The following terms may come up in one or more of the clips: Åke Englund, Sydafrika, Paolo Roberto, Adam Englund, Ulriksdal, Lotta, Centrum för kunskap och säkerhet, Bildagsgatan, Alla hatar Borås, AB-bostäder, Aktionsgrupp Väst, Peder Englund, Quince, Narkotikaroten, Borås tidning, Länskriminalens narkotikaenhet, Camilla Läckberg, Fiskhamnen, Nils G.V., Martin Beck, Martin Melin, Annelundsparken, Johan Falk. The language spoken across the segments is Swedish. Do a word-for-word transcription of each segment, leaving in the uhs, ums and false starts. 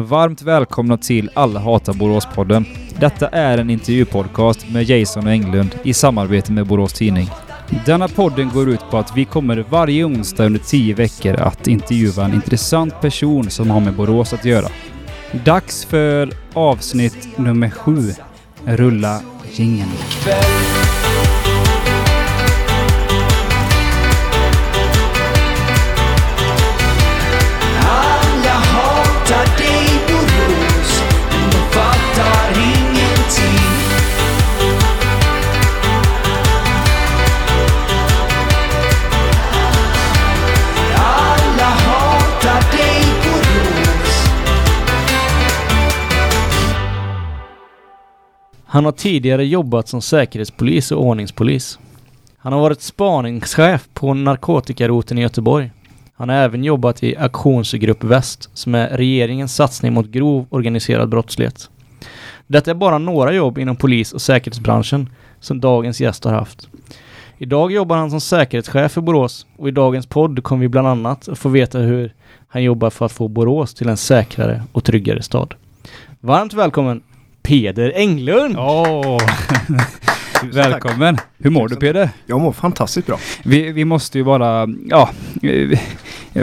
Varmt välkomna till Alla hatar Borås-podden. Detta är en intervjupodcast med Jason och Englund i samarbete med Borås tidning. Denna podden går ut på att vi kommer varje onsdag under tio veckor att intervjua en intressant person som har med Borås att göra. Dags för avsnitt nummer sju. Rulla jingeln. Han har tidigare jobbat som säkerhetspolis och ordningspolis. Han har varit spaningschef på Narkotikaroten i Göteborg. Han har även jobbat i Aktionsgrupp Väst, som är regeringens satsning mot grov organiserad brottslighet. Detta är bara några jobb inom polis- och säkerhetsbranschen som dagens gäst har haft. Idag jobbar han som säkerhetschef för Borås, och i dagens podd kommer vi bland annat att få veta hur han jobbar för att få Borås till en säkrare och tryggare stad. Varmt välkommen, Peder Englund! Oh. Välkommen! Tack. Hur mår du, Peder? Jag mår fantastiskt bra. Vi, vi måste ju bara... Ja, vi,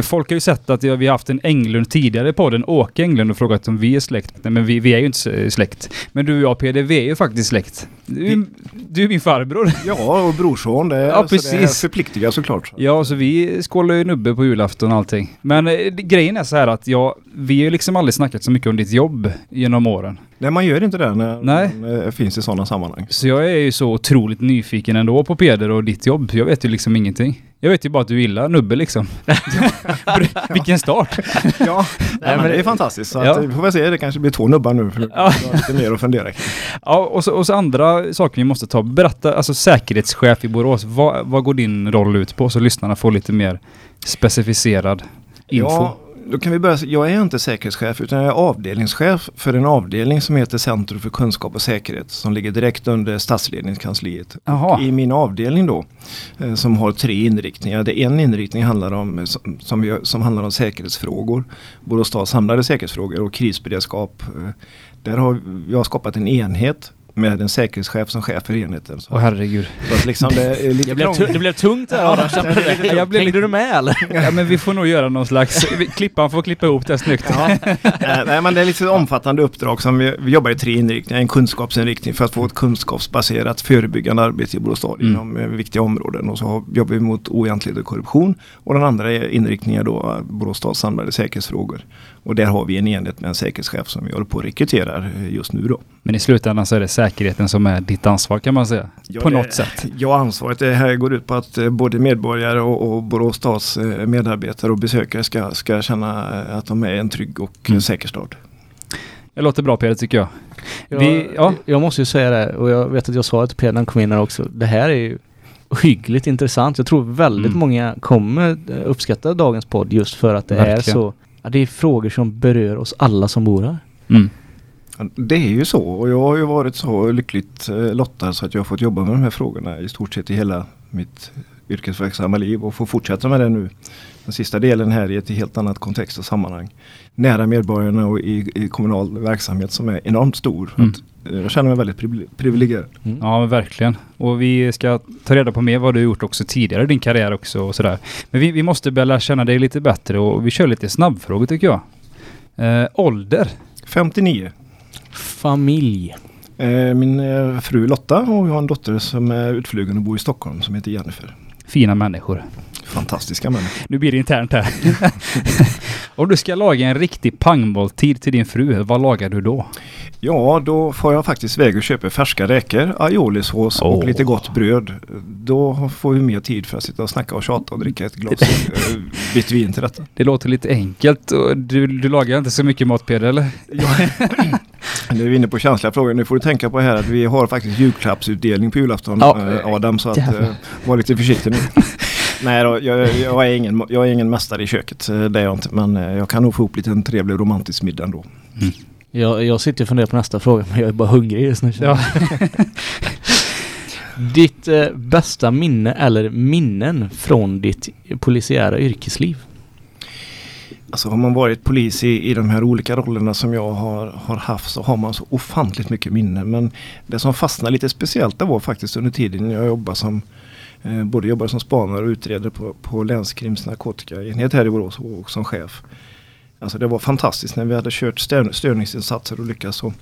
folk har ju sett att vi har haft en Englund tidigare på den, Åke Englund, och frågat om vi är släkt. Nej, men vi, vi är ju inte släkt. Men du och jag, Peder, vi är ju faktiskt släkt. Du, du är min farbror. Ja, och brorson. Det är, ja, precis. Så det är förpliktiga såklart. Ja, så vi skålar ju nubbe på julafton och allting. Men eh, grejen är så här att jag, vi har ju liksom aldrig snackat så mycket om ditt jobb genom åren. Nej, man gör inte det när Nej. man finns i sådana sammanhang. Så jag är ju så otroligt nyfiken ändå på Peder och ditt jobb. Jag vet ju liksom ingenting. Jag vet ju bara att du gillar nubbe liksom. Vilken start. Ja, nej, men det är fantastiskt. Så att, ja. Får vi se, det kanske blir två nubbar nu. För ja. Lite mer att fundera. Ja, och så, och så andra saker vi måste ta. Berätta, alltså säkerhetschef i Borås. Vad, vad går din roll ut på? Så lyssnarna får lite mer specificerad info. Ja. Då kan vi börja. Jag är inte säkerhetschef utan jag är avdelningschef för en avdelning som heter Centrum för kunskap och säkerhet som ligger direkt under statsledningskansliet. I min avdelning då som har tre inriktningar. Det en inriktning handlar om, som, som, som handlar om säkerhetsfrågor. Borås stads samlade säkerhetsfrågor och krisberedskap. Där har jag skapat en enhet med en säkerhetschef som chef för enheten. Åh, oh, herregud. Så att liksom det, är lite jag blev t- det blev tungt där. Ja, ja, jag, jag blev lite du med eller? Ja, men vi får nog göra någon slags... Klippan får klippa ihop det snyggt. Ja. Nej, men det är lite omfattande uppdrag som vi, vi jobbar i tre inriktningar. En kunskapsinriktning för att få ett kunskapsbaserat förebyggande arbete i Borås stad mm. inom viktiga områden. Och så jobbar vi mot oegentlighet och korruption. Och den andra inriktningen då Borås stads samlade säkerhetsfrågor. Och där har vi en enhet med en säkerhetschef som vi håller på att rekryterar just nu då. Men i slutändan så är det säkerheten som är ditt ansvar kan man säga, ja, på det, något sätt. Ja, ansvaret det här går ut på att både medborgare och, och Borås stads medarbetare och besökare ska, ska känna att de är en trygg och mm. säker stad. Det låter bra, Peder, tycker jag. Jag, Vi, ja. jag måste ju säga det, och jag vet att jag sa att Peder kom in här också. Det här är ju hyggligt intressant. Jag tror väldigt mm. många kommer uppskatta dagens podd just för att det Verkligen. är så... Ja, det är frågor som berör oss alla som bor här. Mm. Det är ju så, och jag har ju varit så lyckligt lottad så att jag har fått jobba med de här frågorna i stort sett i hela mitt yrkesverksamma liv och får fortsätta med det nu. Den sista delen här är ett helt annat kontext och sammanhang. Nära medborgarna och i, i kommunal verksamhet som är enormt stor. Mm. Att, jag känner mig väldigt privilegierad. Mm. Ja, verkligen. Och vi ska ta reda på mer vad du har gjort också tidigare i din karriär också och sådär. Men vi, vi måste börja lära känna dig lite bättre och vi kör lite snabbfrågor tycker jag. Eh, ålder? femtionio. Familj? Eh, min eh, fru Lotta och jag har en dotter som är utflugen och bor i Stockholm som heter Jennifer. Fina människor. Fantastiska människor. Nu blir det internt här. Om du ska laga en riktig pangbolltid till din fru, vad lagar du då? Ja, då får jag faktiskt väg och köpa färska räkor, aiolisås oh. och lite gott bröd. Då får vi mer tid för att sitta och snacka och tjata och dricka ett glas vitt vin till detta. Det låter lite enkelt. Du, du lagar inte så mycket mat, Peder, eller? Nu är vi inne på känsliga frågor. Nu får du tänka på här att vi har faktiskt julklappsutdelning på julafton, ja. Adam, så att Jävlar. var lite försiktig nu. Nej då, jag, jag, är ingen, jag är ingen mästare i köket, det är jag inte, men jag kan nog få upp lite en trevlig romantisk middag ändå. Mm. Jag, jag sitter och funderar på nästa fråga, men jag är bara hungrig just nu. Ja. Ditt eh, bästa minne eller minnen från ditt polisiära yrkesliv? Alltså har man varit polis i, i de här olika rollerna som jag har, har haft, så har man så ofantligt mycket minne. Men det som fastnade lite speciellt, det var faktiskt under tiden jag jobbade som eh, både jobbade som spanare och utredare på, på Länskrims narkotikaenhet här i Borås och som chef. Alltså det var fantastiskt när vi hade kört stör, störningsinsatser och lyckats och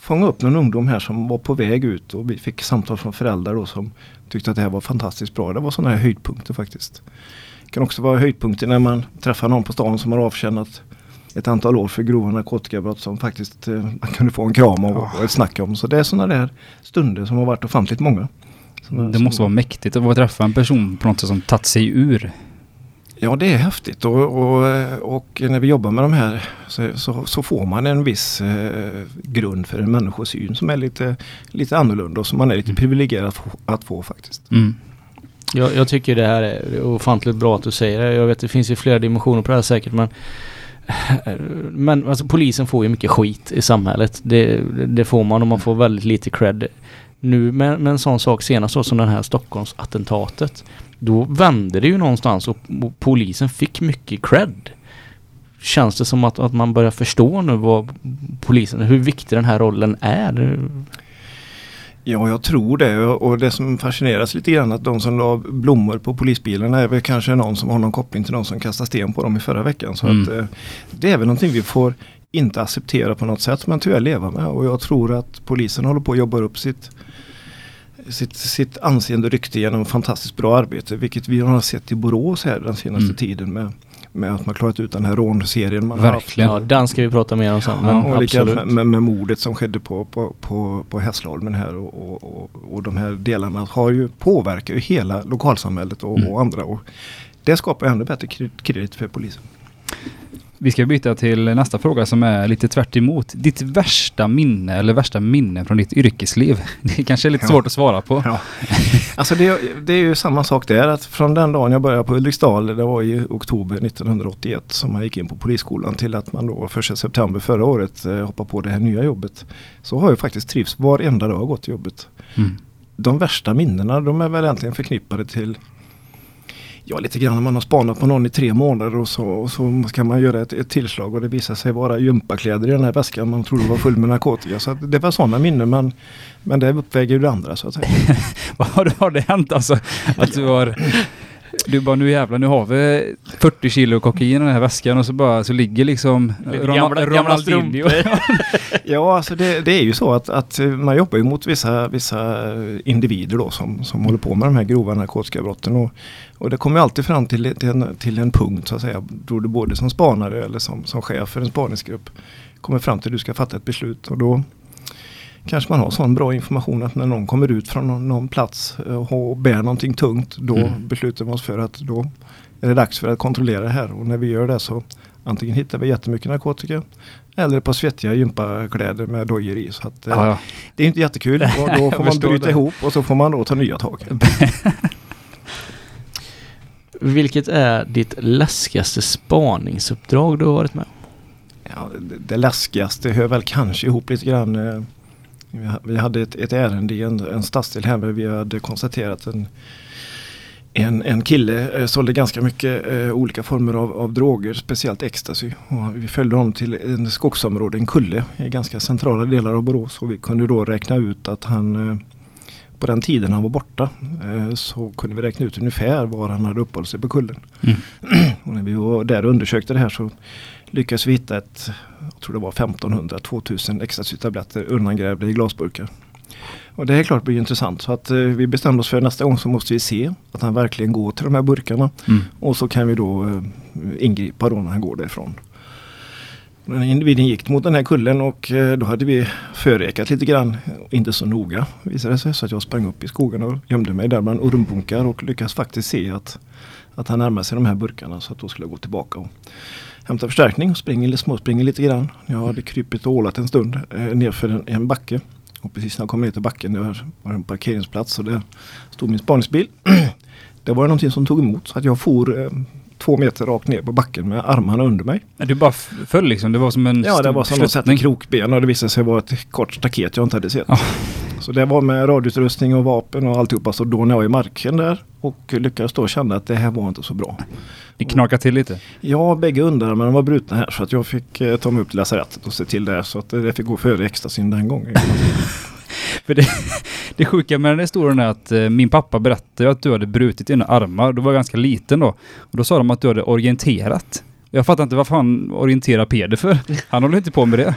fånga upp någon ungdom här som var på väg ut, och vi fick samtal från föräldrar då som tyckte att det här var fantastiskt bra. Det var sådana här höjdpunkter faktiskt. Det kan också vara höjdpunkter när man träffar någon på stan som har avtjänat ett antal år för grova narkotikabrott som faktiskt eh, man kunde få en kram och, och ett snack om. Så det är sådana där stunder som har varit ofantligt många. Som, det måste som... vara mäktigt att träffa en person på något sätt som tagit sig ur. Ja, det är häftigt, och, och, och när vi jobbar med de här så, så, så får man en viss eh, grund för en människosyn som är lite, lite annorlunda och som man är lite privilegierad att få, att få faktiskt. Mm. Jag, jag tycker det här är ofantligt bra att du säger det. Jag vet att det finns ju flera dimensioner på det här säkert, men, men alltså, polisen får ju mycket skit i samhället. Det, det får man, och man får väldigt lite cred nu. Men, men en sån sak senast då, som den här Stockholmsattentatet, då vände det ju någonstans och polisen fick mycket cred. Känns det som att, att man börjar förstå nu vad polisen, hur viktig den här rollen är? Ja, jag tror det, och det som fascineras lite grann att de som la blommor på polisbilarna är väl kanske någon som har någon koppling till någon som kastade sten på dem i förra veckan. Så mm. att, eh, det är väl någonting vi får inte acceptera på något sätt, men tyvärr leva med, och jag tror att polisen håller på att jobba upp sitt, sitt, sitt anseende och rykte genom fantastiskt bra arbete, vilket vi har sett i Borås här den senaste mm. tiden med med att man klarat ut den här rånserien man verkligen har haft. Ja, den ska vi prata mer om sen. Ja, absolut. Med, med mordet som skedde på, på, på, på Hässleholmen här, och, och, och de här delarna har ju påverkat hela lokalsamhället och, mm. och andra. Och det skapar ännu bättre kredit för polisen. Vi ska byta till nästa fråga som är lite tvärt emot. Ditt värsta minne eller värsta minne från ditt yrkesliv? Det kanske är lite ja. svårt att svara på. Ja. Alltså det, det är ju samma sak där. Att från den dagen jag började på Ulriksdal, det var i oktober nittonhundraåttioett som man gick in på polisskolan, till att man då första september förra året hoppade på det här nya jobbet, så har jag faktiskt trivs varenda dag jag har gått till jobbet. Mm. De värsta minnena, de är väl egentligen förknippade till Ja, lite grann när man har spanat på någon i tre månader och så, och så kan man göra ett, ett tillslag och det visar sig vara gympakläder i den här väskan. Man tror det var full med narkotika. Så att det var sådana minnen, men, men det uppväger ju det andra så att säga. Vad har det hänt alltså? Att du har... Du bara, nu jävlar, nu har vi fyrtio kilo kokain i den här väskan, och så bara så ligger liksom Ronaldinho. Ja, alltså det, det är ju så att, att man jobbar ju mot vissa, vissa individer då som, som håller på med de här grova narkotikabrotten, och, och det kommer ju alltid fram till, till, en, till en punkt så att säga, då du både som spanare eller som, som chef för en spaningsgrupp kommer fram till att du ska fatta ett beslut, och då kanske man har sån bra information att när någon kommer ut från någon, någon plats och bär någonting tungt, då mm. beslutar man oss för att då är det dags för att kontrollera det här. Och när vi gör det så antingen hittar vi jättemycket narkotika eller på svettiga gympakläder med dojer i. Så att, eh, det är inte jättekul, och då får man bryta det. ihop, och så får man då ta nya tag. Vilket är ditt läskigaste spaningsuppdrag du har varit med? Ja, det, det läskigaste hör väl kanske ihop lite grann... Eh, Vi hade ett, ett ärende i en, en stadsdel här där vi hade konstaterat en, en, en kille sålde ganska mycket eh, olika former av, av droger, speciellt ecstasy. Och vi följde honom till en skogsområde, en kulle, i ganska centrala delar av Borås. Och vi kunde då räkna ut att han, eh, på den tiden han var borta, eh, så kunde vi räkna ut ungefär var han hade uppehållit sig på kullen. Mm. Och när vi var där och undersökte det här så lyckades vi hitta ett, jag tror det var femtonhundra till tvåtusen ecstasy-tabletter undangrävda i glasburkar. Och det är klart blir intressant, så att eh, vi bestämde oss för nästa gång så måste vi se att han verkligen går till de här burkarna. Mm. Och så kan vi då eh, ingripa då när han går därifrån. Den individen gick mot den här kullen, och eh, då hade vi förrekat lite grann, inte så noga visade det sig, så att jag sprang upp i skogen och gömde mig där bland ormbunkar, och lyckades faktiskt se att, att han närmade sig de här burkarna, så att då skulle jag gå tillbaka och hämta förstärkning och springer, småspringer lite grann. Jag hade krypit och ålat en stund eh, nerför en, en backe. Och precis när jag kom ner till backen, det var en parkeringsplats, och där stod min spaningsbil. Det var någonting som tog emot, så att jag for eh, två meter rakt ner på backen med armarna under mig. Du bara föll liksom, det var som en... Ja, det var som att sätta en krokben, och det visade sig vara ett kort staket jag inte hade sett. Oh. Så det var med radioutrustning och vapen och alltihopa, så då när jag var i marken där och lyckades då känna att det här var inte så bra. Ni knakade till lite? Ja, bägge underarna, men de var brutna här så att jag fick eh, ta mig upp till lasarettet och se till det här, så att det fick gå före extra sin den gången. För det, det sjuka med den historien är att eh, min pappa berättade att du hade brutit dina armar. Du var ganska liten då. Och då sa de att du hade orienterat. Jag fattar inte varför han orienterar Peder för. Han håller inte på med det.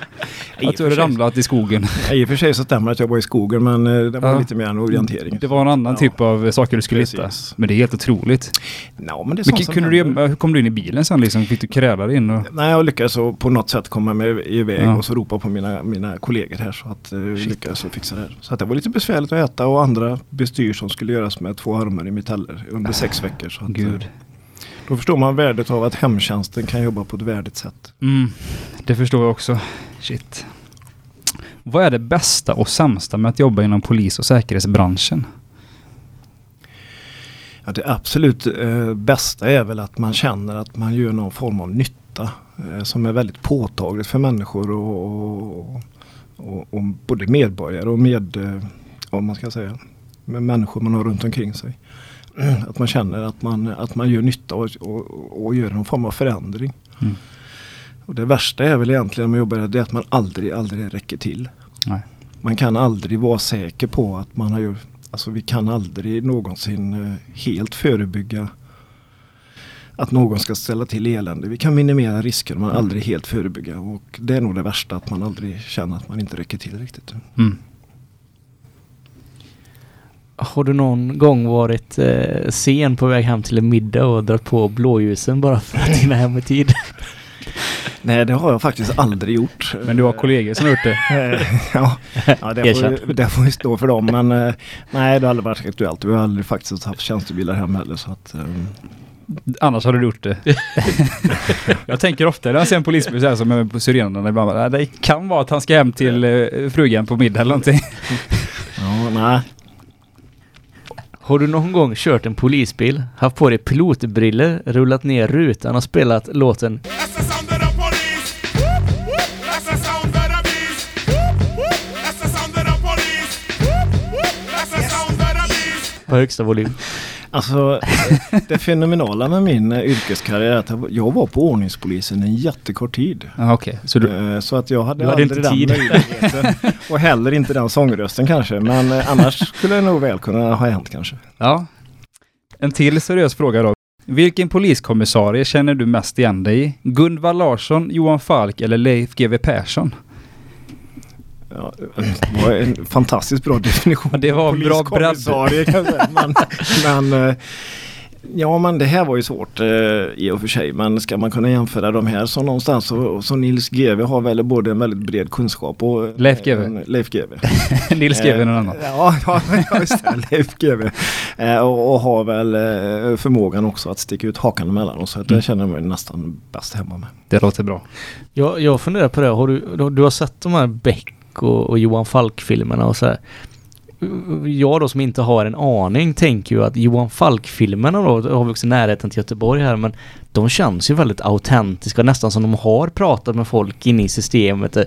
Att du hade ramlat i skogen. I och för sig så stämmer att jag var i skogen, men det var ja. lite mer en orientering. Det var en annan ja. typ av saker du skulle hitta. Men det är helt otroligt. No, men det är men k- kunde du, hur kom du in i bilen sen? Liksom? Fick du kräla in? Och... Nej, jag lyckades på något sätt komma med iväg ja. och så ropa på mina, mina kollegor här, så att jag Shit. lyckades fixa det här. Så att det var lite besvärligt att äta och andra bestyr som skulle göras med två armar i metaller under sex veckor. Så att, Gud. Då förstår man värdet av att hemtjänsten kan jobba på ett värdigt sätt. Mm, det förstår jag också. Shit. Vad är det bästa och sämsta med att jobba inom polis- och säkerhetsbranschen? Ja, det absolut eh, bästa är väl att man känner att man gör någon form av nytta eh, som är väldigt påtagligt för människor och, och, och, och både medborgare och med, eh, vad man ska säga, med människor man har runt omkring sig. Att man känner att man, att man gör nytta och, och, och gör någon form av förändring. Mm. Och det värsta är väl egentligen när man jobbar det är att man aldrig, aldrig räcker till. Nej. Man kan aldrig vara säker på att man har gjort... Alltså vi kan aldrig någonsin helt förebygga att någon ska ställa till elände. Vi kan minimera risker, man aldrig helt förebygga. Och det är nog det värsta, att man aldrig känner att man inte räcker till riktigt. Mm. Har du någon gång varit eh, sen på väg hem till en middag och dragit på blåljusen bara för att hinna hem i tid? Nej, det har jag faktiskt aldrig gjort. Men du har kollegor som har gjort det. ja, ja det, får, det får vi stå för dem. Men eh, nej, det har aldrig varit aktuellt. Vi har aldrig faktiskt haft tjänstebilar hem heller. Så att, eh. Annars hade du gjort det. Jag tänker ofta, när jag ser en polisbil så här som är på syrenerna ibland. Bara, det kan vara att han ska hem till eh, frugan på middag eller någonting. ja, nej. Har du någon gång kört en polisbil, haft på dig pilotbriller, rullat ner rutan och spelat låten på högsta volym? Alltså, det fenomenala med min yrkeskarriär är att jag var på ordningspolisen en jättekort tid. Ah, okay. Så, du, så att jag hade, hade aldrig den möjligheten. Och heller inte den sångrösten kanske. Men annars skulle det nog väl kunna ha hänt kanske. Ja. En till seriös fråga då. Vilken poliskommissarie känner du mest igen dig i? Gunvald Larsson, Johan Falk eller Leif G W. Persson? Ja, det var en fantastiskt bra definition. Ja, det var en bra bredd. Kan jag säga. Men, men, ja, men det här var ju svårt eh, i och för sig. Men ska man kunna jämföra de här så någonstans så, så Nils G V har väl både en väldigt bred kunskap och... Leif G W. Leif G W. Nils G V är någon annan. Ja, ja, just det. Leif G W. Eh, och, och har väl eh, förmågan också att sticka ut hakan emellan oss. Så att mm. jag känner mig nästan bäst hemma med. Det låter bra. Jag, jag funderar på det. Har du, du har sett de här bäck Och, och Johan Falk-filmerna och så här. Jag då som inte har en aning tänker ju att Johan Falk-filmerna då har vi också närheten till Göteborg här, men de känns ju väldigt autentiska, nästan som de har pratat med folk inne i systemet.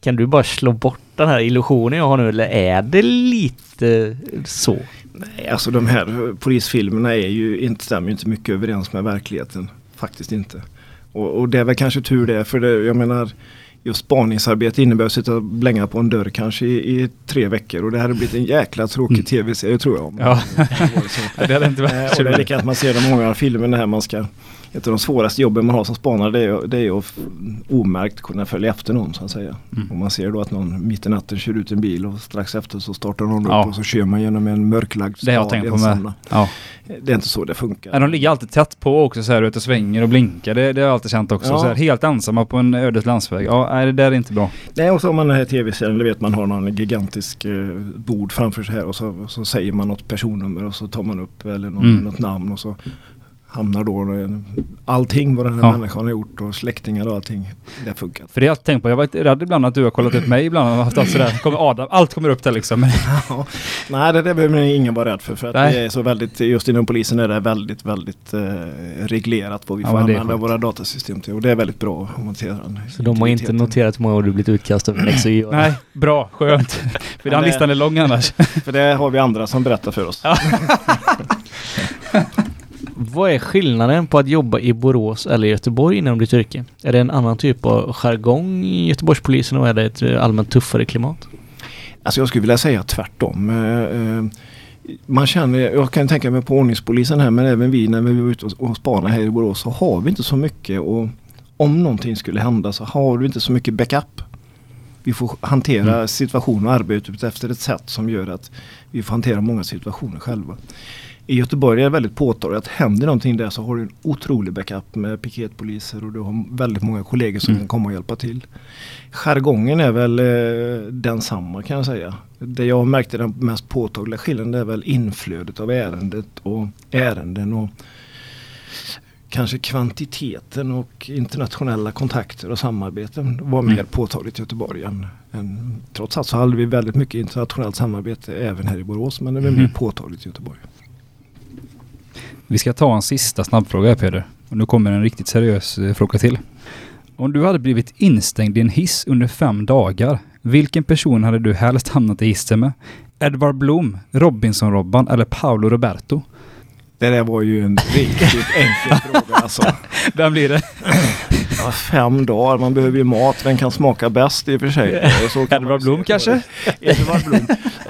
Kan du bara slå bort den här illusionen jag har nu, eller är det lite så? Nej, alltså de här polisfilmerna är ju inte, stämmer ju inte mycket överens med verkligheten, faktiskt inte. Och, och det är väl kanske tur det, för det, jag menar, just spaningsarbete innebär att sitta och blänga på en dörr kanske i, i tre veckor. Och det hade blivit en jäkla tråkig mm. tv-serie tror jag. Ja. Det, det hade inte varit. Och det är lika att man ser de många filmerna här. Man ska, ett av de svåraste jobben man har som spanare det är, det är att omärkt kunna följa efter någon så att säga. Mm. Och man ser då att någon mitt i natten kör ut en bil och strax efter så startar någon ja. upp och så kör man genom en mörklagd stad. Det jag tänkt på med. Ja. Det är inte så det funkar. Ja, de ligger alltid tätt på också så här ute och svänger och blinkar. Det, det har jag alltid känt också. Ja. Så här, helt ensamma på en ödes landsväg. Ja, nej, det där är inte bra. Nej, och så om man är tv-serien, du vet man har någon gigantisk eh, bord framför sig här och så, så säger man något personnummer och så tar man upp eller någon, mm. något namn och så hamnar då allting vad den här ja. människan har gjort och släktingar och allting. Det funkar. För det har jag tänkt på. Jag var rädd ibland att du har kollat upp mig ibland och haft allt sådär. Kommer Adam, allt kommer upp där liksom. Ja. Nej, det, det behöver ingen vara rädd för. För att det är så väldigt, just inom polisen är det väldigt, väldigt eh, reglerat på vi får ja, använda våra datasystem till. Och det är väldigt bra att hantera den. Så de har inte noterat hur många år du blivit utkastad över X Y? Nej, bra, skönt. För den listan är lång annars. För det har vi andra som berättar för oss. Ja. Vad är skillnaden på att jobba i Borås eller Göteborg inom ditt yrke? Är det en annan typ av jargong i Göteborgspolisen och är det ett allmänt tuffare klimat? Alltså jag skulle vilja säga tvärtom. Man känner, jag kan tänka mig på ordningspolisen här, men även vi när vi är ute och spanar här i Borås så har vi inte så mycket, och om någonting skulle hända så har du inte så mycket backup. Vi får hantera mm. situationen och arbetet efter ett sätt som gör att vi får hantera många situationer själva. I Göteborg är det väldigt påtagligt att händer någonting där så har du en otrolig backup med piketpoliser och du har väldigt många kollegor som mm. kan komma och hjälpa till. Jargongen är väl eh, densamma kan jag säga. Det jag märkte den mest påtagliga skillnaden är väl inflödet av ärendet och ärenden och kanske kvantiteten och internationella kontakter och samarbeten var mer påtagligt i Göteborg än, än, trots allt så hade vi väldigt mycket internationellt samarbete även här i Borås, men det var mm. mer påtagligt i Göteborg. Vi ska ta en sista snabbfråga här, Peder. Och nu kommer en riktigt seriös fråga till. Om du hade blivit instängd i en hiss under fem dagar, vilken person hade du helst hamnat i hissen med? Edvard Blom, Robinson-Robban eller Paolo Roberto? Det där var ju en riktigt enkel fråga. Alltså. Vem blir det? Ja, fem dagar. Man behöver ju mat. Vem kan smaka bäst i och för sig? Så Edvard Blom kanske? Edvard Blom.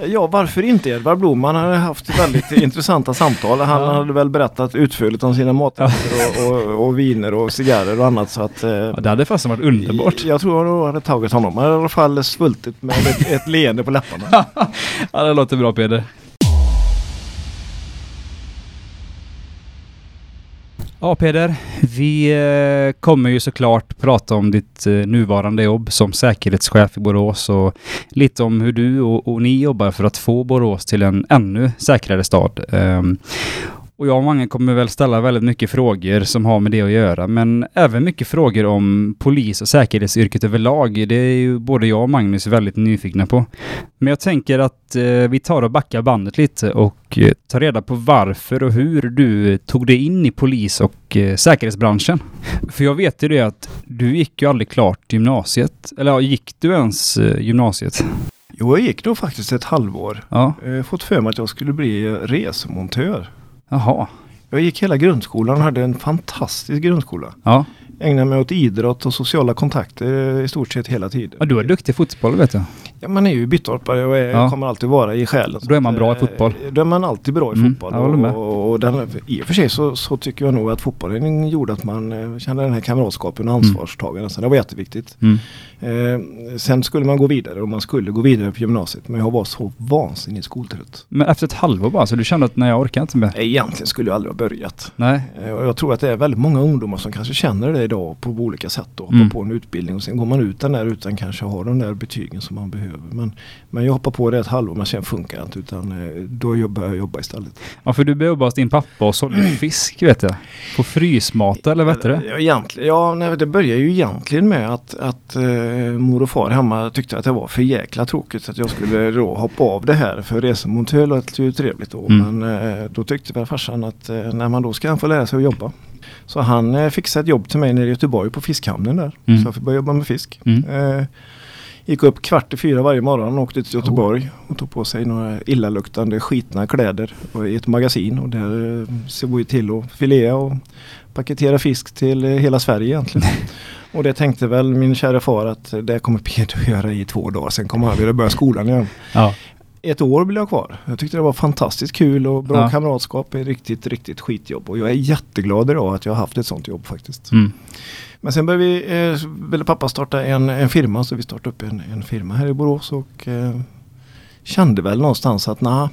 Ja, varför inte Edvard Blom? Han hade haft väldigt intressanta samtal. Han ja. hade väl berättat utförligt om sina maträtter ja. och, och, och viner och cigarrer och annat. Så att, eh, ja, det hade fast varit underbart. Jag tror att jag hade tagit honom. Han hade i alla fall svultit med ett, ett leende på läpparna. Ja, det låter bra, Peder. Ja, Peder, vi eh, kommer ju såklart prata om ditt eh, nuvarande jobb som säkerhetschef i Borås och lite om hur du och, och ni jobbar för att få Borås till en ännu säkrare stad. Um, och jag och många kommer väl ställa väldigt mycket frågor som har med det att göra, men även mycket frågor om polis och säkerhetsyrket överlag. Det är ju både jag och Magnus väldigt nyfikna på. Men jag tänker att eh, vi tar och backar bandet lite och eh, tar reda på varför och hur du tog dig in i polis och eh, säkerhetsbranschen. För jag vet ju det att du gick ju aldrig klart gymnasiet. Eller gick du ens eh, gymnasiet? Jo, jag gick då faktiskt ett halvår. Ja. Eh, fått för mig att jag skulle bli resemontör. Jaha. Jag gick hela grundskolan och hade en fantastisk grundskola. Ja. Ägnade mig åt idrott och sociala kontakter i stort sett hela tiden. Ja, du är duktig i fotboll, vet jag. Ja, man är ju byttorpare och är, ja. kommer alltid vara i själen. Då är man bra i fotboll. Då är man alltid bra i mm, fotboll. Och, och, och den, i och för sig så, så tycker jag nog att fotbollen gjorde att man kände den här kamratskapen och ansvarstagaren. Mm. Så det var jätteviktigt. Mm. Eh, sen skulle man gå vidare och man skulle gå vidare på gymnasiet. Men jag var så vansinnigt skoltrött. Men efter ett halvår bara, så du kände att när jag orkar inte med? Egentligen skulle jag aldrig ha börjat. Nej. Eh, och jag tror att det är väldigt många ungdomar som kanske känner det idag på olika sätt. Då, mm. på en utbildning och sen går man ut den där utan kanske ha de där betygen som man behöver. Men, men jag hoppar på det ett halvår, men sen funkar det inte, utan då jobbar jag jobbar istället. Ja, för du behöver hos din pappa och sålde fisk, vet jag. På frysmat eller vet du det? Egentligen, ja, nej, det började ju egentligen med att, att eh, mor och far hemma tyckte att det var för jäkla tråkigt så att jag skulle då hoppa av det här för resemontör låter ju trevligt då. Mm. Men eh, då tyckte väl farsan att eh, när man då ska han få lära sig att jobba. Så han eh, fixade ett jobb till mig nere i Göteborg på Fiskhamnen där. Mm. Så jag fick börja jobba med fisk. Mm. Eh, Gick upp kvart i fyra varje morgon och åkte till Göteborg och tog på sig några illaluktande skitna kläder i ett magasin. Och där såg vi till att filea och paketera fisk till hela Sverige egentligen. Och det tänkte väl min kära far att det kommer Peder att göra i två dagar. Sen kommer han vilja börja skolan igen. Ja. Ett år blev jag kvar. Jag tyckte det var fantastiskt kul och bra ja. kamratskap. Riktigt, riktigt skitjobb. Och jag är jätteglad idag att jag har haft ett sånt jobb faktiskt. Mm. Men sen började vi, eh, ville pappa starta en, en firma. Så vi startade upp en, en firma här i Borås. Och eh, kände väl någonstans att nej,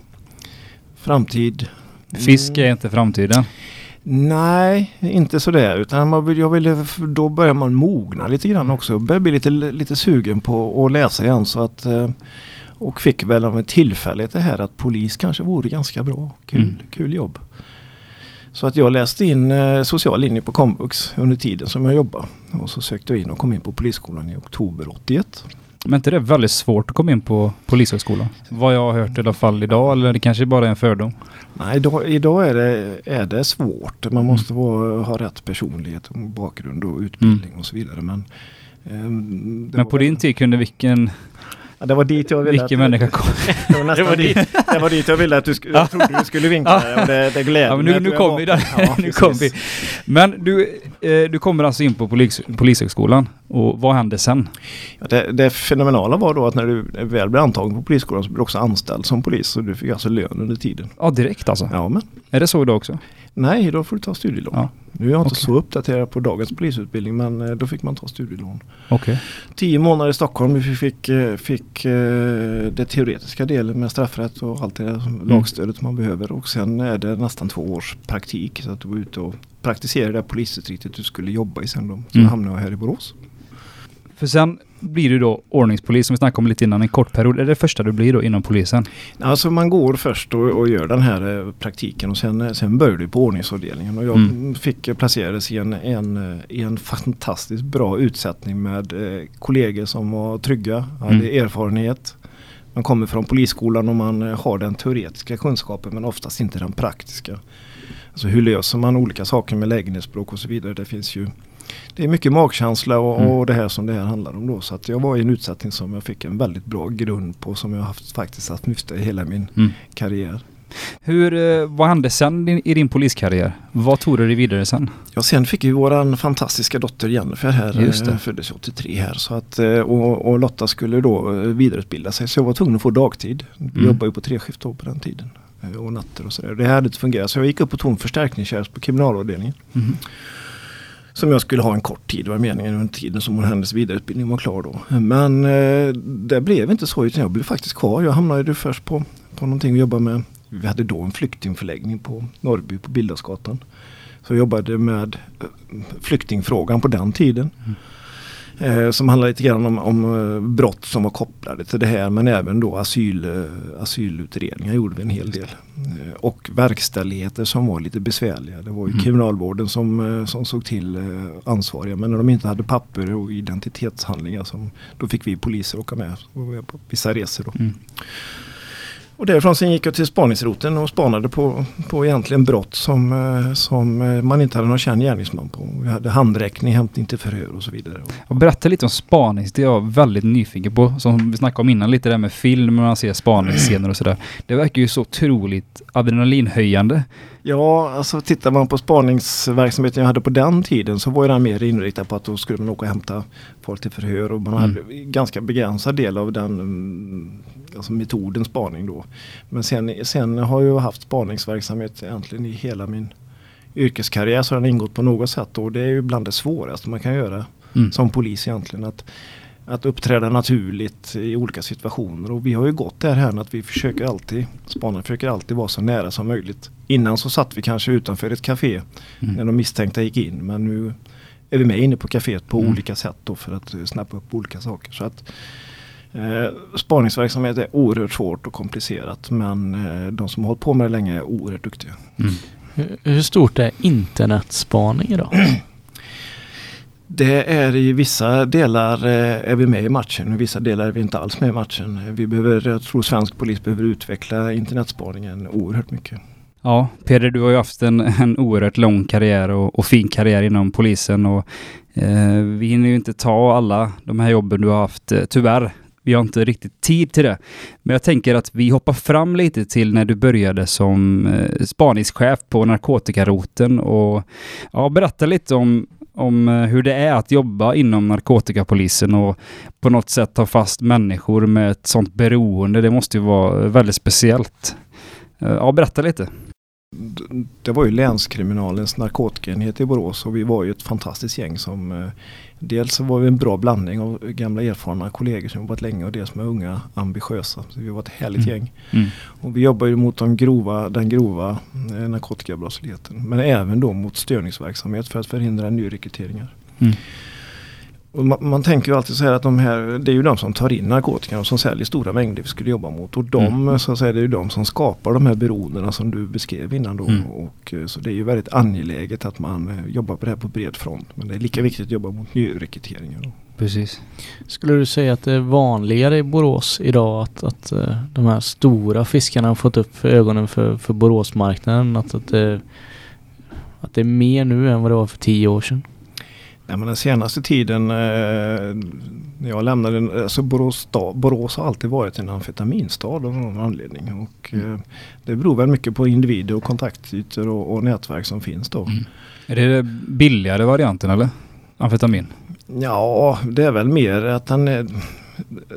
framtid. Fisk är inte framtiden. Nej, inte så där. Utan man vill, jag ville, då börjar man mogna lite grann också. Jag började bli lite, lite sugen på att läsa igen. Så att... Eh, Och fick väl av en tillfällighet det här att polis kanske vore ganska bra. Kul, mm. kul jobb. Så att jag läste in eh, social linje på Komvux under tiden som jag jobbade. Och så sökte jag in och kom in på polisskolan i oktober åttioett. Men inte det är väldigt svårt att komma in på polishögskolan? Vad jag har hört i alla fall idag, eller det kanske bara är en fördom? Nej, då, idag är det, är det svårt. Man måste mm. vara, ha rätt personlighet, bakgrund och utbildning mm. och så vidare. Men, eh, Men på din tid kunde vilken... Ja, det var dit jag ville att du, det, var nästan det, var dit, det var dit jag ville att du, sk- jag trodde du skulle vinka det, och det, det gläder ja, men nu, nu kom vi där. Ja, nu kom vi. Men du, eh, du kommer alltså in på polis, polishögskolan, och vad hände sen? Ja, det, det fenomenala var då att när du väl blev antagen på polisskolan så blev du också anställd som polis, så du fick alltså lön under tiden. Ja, direkt alltså? Ja, men. Är det så idag också? Nej, då får du ta studielån. Ja. Nu är jag inte okay. så uppdaterad på dagens polisutbildning, men då fick man ta studielån. Okay. Tio månader i Stockholm, vi fick, fick det teoretiska delen med straffrätt och allt det mm. lagstödet man behöver. Och sen är det nästan två års praktik, så att du var ute och praktiserade det polisdistriktet du skulle jobba i sen. Då. Så mm. hamnade jag här i Borås. För sen blir du då ordningspolis, som vi snackade om lite innan, en kort period. Är det första du blir då inom polisen? Alltså man går först och, och gör den här praktiken, och sen, sen börjar du på ordningsavdelningen. Och jag mm. fick placeras i en, en, i en fantastiskt bra utsättning med eh, kollegor som var trygga, hade mm. erfarenhet. Man kommer från polisskolan och man har den teoretiska kunskapen men oftast inte den praktiska. Alltså hur löser man olika saker med lägenhetsbråk och så vidare. Det finns ju Det är mycket magkänsla och, mm. och det här som det här handlar om då. Så att jag var i en utsättning som jag fick en väldigt bra grund på, som jag har haft faktiskt att nytta i hela min mm. karriär. Hur, vad hände sen i din poliskarriär? Vad tog du dig vidare sen? Ja, sen fick ju våran fantastiska dotter Jennifer här, föddes åttiotre här. Så att, och, och Lotta skulle då vidareutbilda sig, så jag var tvungen att få dagtid. Jag mm. jobbade ju på treskift då på den tiden, och natter och sådär. Det här hade inte fungerat, så jag gick upp på tonförstärkningstjänst på kriminalavdelningen. Mm. Som jag skulle ha en kort tid, var meningen, under tiden som hennes vidareutbildning var klar då. Men eh, det blev inte så, utan jag blev faktiskt kvar. Jag hamnade ju först på, på någonting att jobba med. Vi hade då en flyktingförläggning på Norby på Bildagsgatan. Så jag jobbade med flyktingfrågan på den tiden. Mm. Eh, som handlade lite grann om, om brott som var kopplade till det här. Men även då asyl, asylutredningar gjorde vi en hel del. Och verkställigheter som var lite besvärliga. Det var ju mm. kriminalvården som, som såg till ansvariga. Men när de inte hade papper och identitetshandlingar, som, då fick vi poliser åka med på vissa resor. Då. Mm. Och därifrån sen gick jag till spaningsroten och spanade på, på egentligen brott som, som man inte hade någon känd gärningsman på. Vi hade handräckning, hämtning till förhör och så vidare. Och berätta lite om spanings, det är jag väldigt nyfiken på. Som vi snackade om innan, lite där med film och man ser spaningsscener och sådär. Det verkar ju så otroligt adrenalinhöjande. Ja, alltså tittar man på spaningsverksamheten jag hade på den tiden, så var ju den mer inriktad på att då skulle man åka och hämta folk till förhör. Och man hade mm. ganska begränsad del av den... alltså metoden spaning då. Men sen, sen har jag haft spaningsverksamhet egentligen i hela min yrkeskarriär, så har den ingått på något sätt. Och det är ju bland det svåraste man kan göra mm. som polis egentligen. Att, att uppträda naturligt i olika situationer. Och vi har ju gått där här att vi försöker alltid, spanarna försöker alltid vara så nära som möjligt. Innan så satt vi kanske utanför ett café mm. när de misstänkta gick in. Men nu är vi med inne på caféet på mm. olika sätt då, för att snappa upp olika saker. Så att Eh, spaningsverksamhet är oerhört svårt och komplicerat, men eh, de som har hållit på med det länge är oerhört duktiga. Mm. Hur, hur stort är internetspaning idag? Det är i vissa delar eh, är vi med i matchen, i vissa delar är vi inte alls med i matchen. Vi behöver, jag tror svensk polis behöver utveckla internetspaningen oerhört mycket. Ja, Peder, du har ju haft en, en oerhört lång karriär och, och fin karriär inom polisen, och eh, vi hinner ju inte ta alla de här jobben du har haft, tyvärr. Vi har inte riktigt tid till det. Men jag tänker att vi hoppar fram lite till när du började som spaningschef på narkotikaroten. Och ja, berätta lite om, om hur det är att jobba inom narkotikapolisen och på något sätt ta fast människor med ett sånt beroende. Det måste ju vara väldigt speciellt. Ja, berätta lite. Det var ju Länskriminalens narkotikaenhet i Borås, och vi var ju ett fantastiskt gäng som... Dels var vi en bra blandning av gamla erfarna kollegor som jobbat länge och dels med unga, ambitiösa. Så vi var ett härligt gäng. Mm. Och vi jobbar ju mot de grova, den grova eh, narkotikabrottsligheten. Men även då mot störningsverksamhet för att förhindra nyrekryteringar. Mm. Och man, man tänker ju alltid så här att de här, det är ju de som tar in narkotikan och som säljer stora mängder vi skulle jobba mot. Och de, mm. så att säga, det är ju de som skapar de här beroendena som du beskrev innan då. Mm. Och, så det är ju väldigt angeläget att man jobbar på det här på bred front. Men det är lika viktigt att jobba mot nyrekryteringen då. Precis. Skulle du säga att det är vanligare i Borås idag att, att de här stora fiskarna har fått upp för ögonen för, för Boråsmarknaden? Att, att, det, att det är mer nu än vad det var för tio år sedan? Nej, men den senaste tiden eh, jag lämnade, alltså Borås, stad, Borås har alltid varit en amfetaminstad av någon anledning. Och, mm. eh, det beror väl mycket på individer och kontaktytor och, och nätverk som finns då. Mm. Är det billigare varianten eller? Amfetamin? Ja, det är väl mer att han är,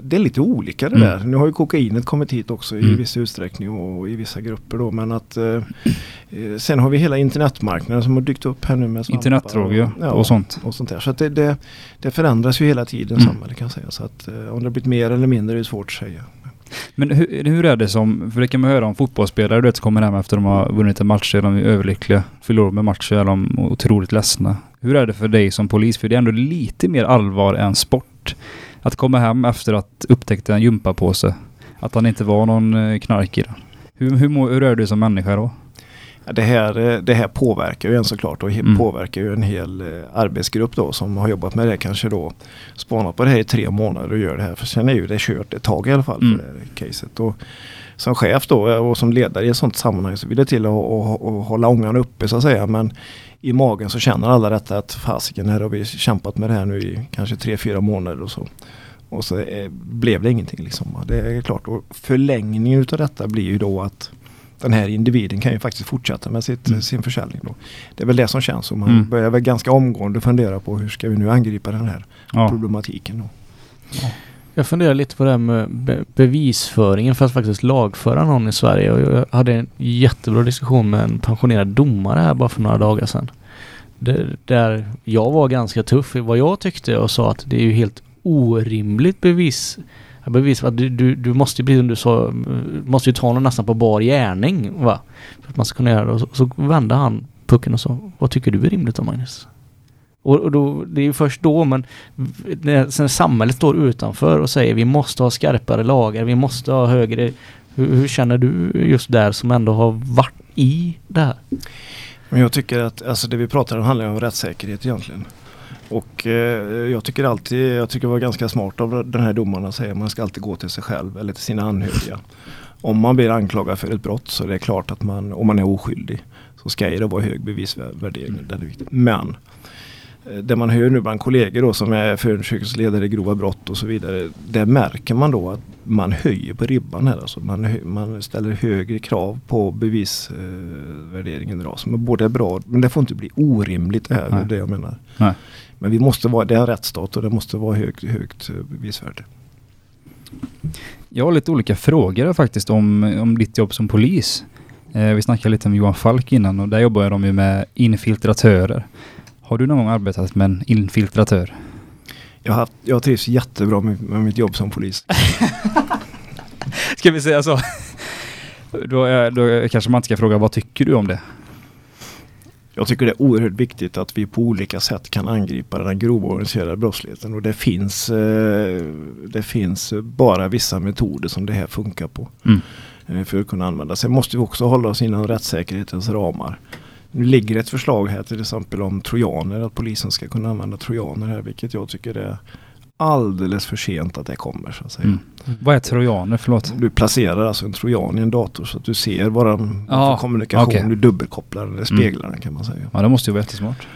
det är lite olika det mm. där. Nu har ju kokainet kommit hit också i mm. viss utsträckning och i vissa grupper då, men att eh, sen har vi hela internetmarknaden som har dykt upp här nu med internetdroger och, ja, och sånt. Och sånt där. Så att det, det, det förändras ju hela tiden mm. samhället kan jag säga. Så att om det har blivit mer eller mindre är det svårt att säga. Men hur, hur är det som, för det kan man höra om fotbollsspelare du vet, som kommer hem efter de har vunnit en match eller de är överlyckliga, förlorar med matcher eller de är otroligt ledsna. Hur är det för dig som polis? För det är ändå lite mer allvar än sport. Att komma hem efter att upptäcka en jumpa på sig. Att han inte var någon knark i den. Hur, hur, hur är du som människa då? Det här, det här påverkar ju en såklart och mm. påverkar ju en hel arbetsgrupp då som har jobbat med det kanske då spånat på det här i tre månader och gör det här för sen är ju det kört ett tag i alla fall mm. för det här caset och som chef då och som ledare i ett sånt sammanhang så vill jag till att och, och hålla ångan uppe så att säga men i magen så känner alla detta att fasiken här har vi kämpat med det här nu i kanske tre, fyra månader och så. Och så eh, blev det ingenting liksom. Det är klart och förlängningen utav detta blir ju då att den här individen kan ju faktiskt fortsätta med sitt, mm. sin försäljning då. Det är väl det som känns och man mm. börjar väl ganska omgående fundera på hur ska vi nu angripa den här ja. problematiken då. Ja. Jag funderar lite på det här med be- bevisföringen för att faktiskt lagföra någon i Sverige och jag hade en jättebra diskussion med en pensionerad domare här bara för några dagar sedan. Det, där jag var ganska tuff i vad jag tyckte och sa att det är ju helt orimligt bevis bevis att du, du, du måste bli som du sa, måste ju ta någon nästan på bar gärning va? För att man ska kunna göra det. Och så, så vände han pucken och sa vad tycker du är rimligt om Magnus? Och, och då, det är ju först då men när, sen samhället står utanför och säger vi måste ha skarpare lagar, vi måste ha högre hur, hur känner du just där som ändå har varit i det här? Men jag tycker att alltså det vi pratar om handlar om rättssäkerhet egentligen. Och eh, jag tycker alltid, jag tycker det var ganska smart av den här domarna att säga att man ska alltid gå till sig själv eller till sina anhöriga. Om man blir anklagad för ett brott så är det klart att man, om man är oskyldig så ska det vara hög bevisvärdering. Mm. Det är viktigt. Men eh, det man hör nu bland kollegor då, som är förundersökningsledare i grova brott och så vidare, där märker man då att man höjer på ribban här. Alltså man, hö- man ställer högre krav på bevisvärderingen eh, idag som är både bra, men det får inte bli orimligt här, det är det jag menar. Nej. Men vi måste vara, det är en rättsstat och det måste vara högt, högt bevisvärde. Jag har lite olika frågor faktiskt om, om ditt jobb som polis. Eh, vi snackade lite om Johan Falk innan och där jobbar de ju med infiltratörer. Har du någon gång arbetat med en infiltratör? Jag har, jag trivs jättebra med, med mitt jobb som polis. Ska vi säga så? Då, är, då kanske man ska fråga, vad tycker du om det? Jag tycker det är oerhört viktigt att vi på olika sätt kan angripa den grova organiserade brottsligheten och det finns, det finns bara vissa metoder som det här funkar på mm. för att kunna använda. Sen måste vi också hålla oss inom rättssäkerhetens ramar. Nu ligger ett förslag här till exempel om trojaner, att polisen ska kunna använda trojaner här, vilket jag tycker är alldeles för sent att det kommer så att säga. Mm. Vad är trojaner? Förlåt. Du placerar alltså en trojan i en dator så att du ser bara den ah, kommunikation okay. du dubbelkopplar eller speglar den mm. kan man säga. Ja, det måste ju vara jättesmart.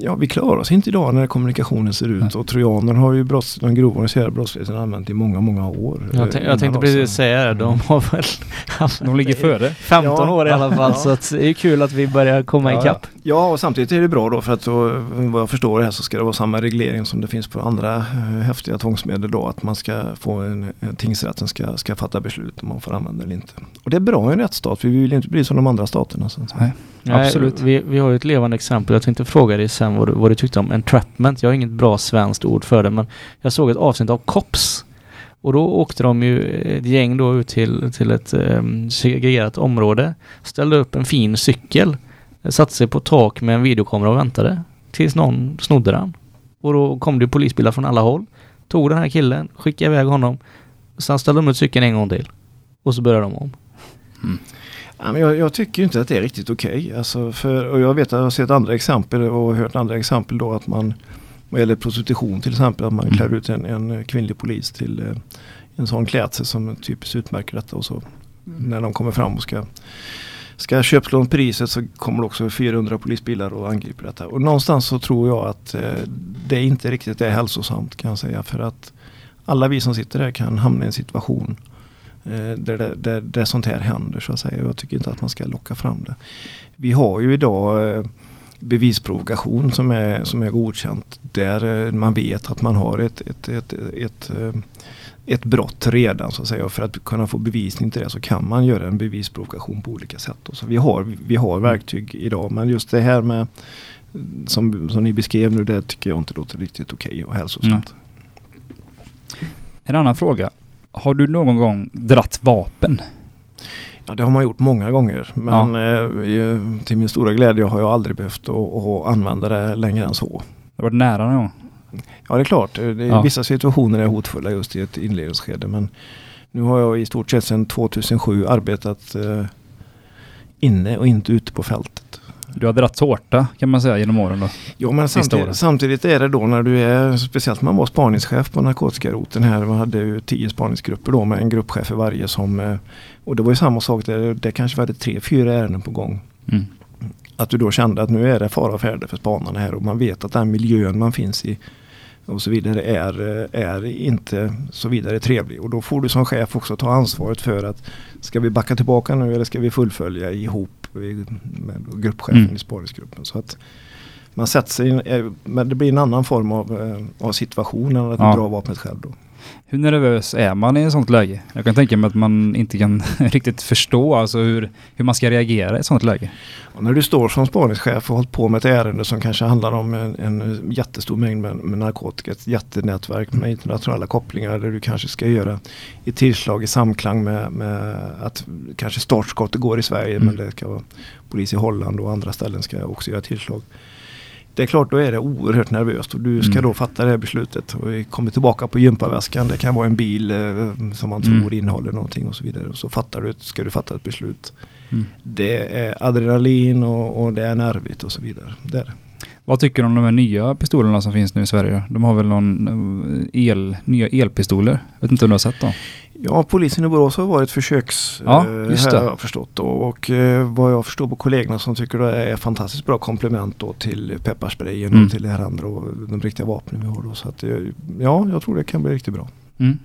Ja, vi klarar oss inte idag när kommunikationen ser ut. Nej. Och trojaner har ju brotts, de grova organiserade brottsligheten använt i många, många år. Jag, tänk, jag tänkte precis säga det. De har väl de ligger före. femton ja. År i alla fall. Ja. Så att det är kul att vi börjar komma ja, ikapp. Ja. ja, och samtidigt är det bra då för att så, vad jag förstår det här så ska det vara samma reglering som det finns på andra häftiga tvångsmedel då. Att man ska få en, en tingsrätten ska, ska fatta beslut om man får använda eller inte. Och det är bra i en rättsstat. För vi vill inte bli som de andra staterna. Så. Nej. Nej, absolut. Vi, vi har ju ett levande exempel. Jag tänkte fråga dig sen vad du, vad du tyckte om entrapment. Jag har inget bra svenskt ord för det, men jag såg ett avsnitt av Cops. Och då åkte de ju ett gäng då ut till, till ett um, segregerat område. Ställde upp en fin cykel. Satte sig på tak med en videokamera och väntade tills någon snodde den. Och då kom det polisbilar från alla håll. Tog den här killen, skickade iväg honom. Sen ställde de ut cykeln en gång till. Och så började de om. Mm. Ja, men jag, jag tycker ju inte att det är riktigt okej. Okay. Alltså för, och jag vet att jag har sett andra exempel och hört andra exempel då att man, eller prostitution till exempel, att man mm. klär ut en, en kvinnlig polis till en sån klädsel som typiskt utmärker detta och så. Mm. När de kommer fram och ska ska köpslånpriset så kommer det också fyrahundra polisbilar och angriper detta. Och någonstans så tror jag att eh, det inte riktigt är hälsosamt kan jag säga, för att alla vi som sitter där kan hamna i en situation eh, där, det, där, där sånt här händer så att säga. Jag tycker inte att man ska locka fram det. Vi har ju idag eh, bevisprovokation som är, som är godkänt där eh, man vet att man har ett, ett, ett, ett, ett eh, ett brott redan så att säga, och för att kunna få bevisning till det så kan man göra en bevisprovokation på olika sätt. Så vi har, vi har verktyg idag, men just det här med som, som ni beskrev nu, det tycker jag inte låter riktigt okej och hälsosamt. Mm. En annan fråga, har du någon gång dratt vapen? Ja, det har man gjort många gånger, men ja. eh, till min stora glädje har jag aldrig behövt att, att använda det längre än så. Det har varit nära någon. Ja, det är klart. Det är, ja. Vissa situationer är hotfulla just i ett inledningsskede. Men nu har jag i stort sett sedan två tusen sju arbetat eh, inne och inte ute på fältet. Du har dratt tårta kan man säga genom åren då? Jo, men samtidigt, samtidigt är det då när du är, speciellt man var spaningschef på Narkotikaroten här. Man hade ju tio spaningsgrupper då med en gruppchef för varje som, och det var ju samma sak där, det kanske var det tre, fyra ärenden på gång. Mm. Att du då kände att nu är det fara och färde för spanarna här och man vet att den miljön man finns i och så vidare är, är inte så vidare trevlig. Och då får du som chef också ta ansvaret för att ska vi backa tillbaka nu eller ska vi fullfölja ihop med gruppchefen mm. i spaningsgruppen. Så att man sätter sig, men det blir en annan form av, av situation än att ja. dra vapnet själv då. Hur nervös är man i ett sånt läge? Jag kan tänka mig att man inte kan riktigt förstå alltså hur, hur man ska reagera i ett sånt läge. Och när du står som spaningschef och hållit på med ett ärende som kanske handlar om en, en jättestor mängd med, med narkotika, ett jättenätverk med internationella kopplingar där du kanske ska göra ett tillslag i samklang med, med att kanske startskottet går i Sverige mm. men det ska vara polis i Holland och andra ställen ska också göra tillslag. Det är klart, då är det oerhört nervöst och du ska mm. då fatta det här beslutet och vi kommer tillbaka på gympaväskan, det kan vara en bil eh, som man tror mm. innehåller någonting och så vidare, och så fattar du, ska du fatta ett beslut. Mm. Det är adrenalin och, och det är nervigt och så vidare. Där. Vad tycker du om de här nya pistolerna som finns nu i Sverige? De har väl någon el, nya elpistoler? Vet inte om du har sett dem? Ja, polisen i Borås har varit försöks ja, just det. Här har jag förstått då. Och eh, vad jag förstår på kollegorna som tycker det är fantastiskt bra komplement då till pepparsprayen mm. och till det här andra och de riktiga vapnen vi har då. Så att, ja, jag tror det kan bli riktigt bra. Mm.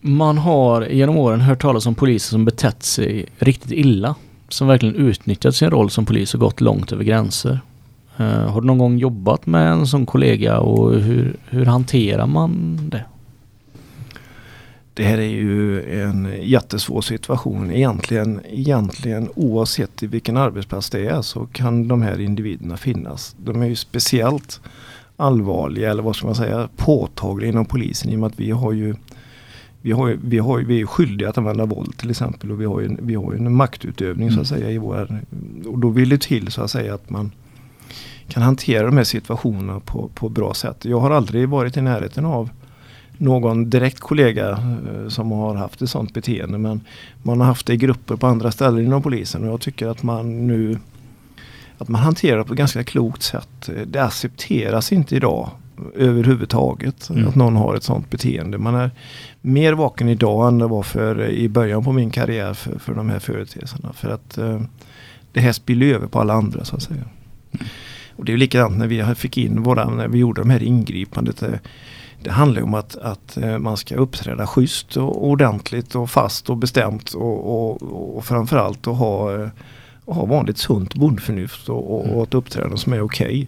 Man har genom åren hört talas om poliser som betett sig riktigt illa, som verkligen utnyttjat sin roll som polis och gått långt över gränser. Uh, har du någon gång jobbat med en sån kollega och hur, hur hanterar man det? Det här är ju en jättesvår situation. Egentligen, egentligen oavsett i vilken arbetsplats det är så kan de här individerna finnas. De är ju speciellt allvarliga eller vad ska man säga, påtagliga inom polisen i och med att vi har ju Vi, har, vi, har, vi är skyldiga att använda våld till exempel och vi har ju, vi har ju en maktutövning så att säga i vår, och då vill det till så att säga att man kan hantera de här situationerna på, på bra sätt. Jag har aldrig varit i närheten av någon direkt kollega som har haft ett sånt beteende, men man har haft det i grupper på andra ställen inom polisen och jag tycker att man nu att man hanterar det på ett ganska klokt sätt. Det accepteras inte idag överhuvudtaget mm. att någon har ett sånt beteende. Man är mer vaken idag än det var för, i början på min karriär för, för de här företeelserna, för att eh, det här spiller över på alla andra så att säga. Mm. Och det är ju likadant när vi fick in våra, när vi gjorde de här ingripandet, det, det handlar om att, att man ska uppträda schysst och ordentligt och fast och bestämt och, och, och framförallt att ha, ha vanligt sunt bondförnuft och, och, och ett uppträdande som är okej. Okay.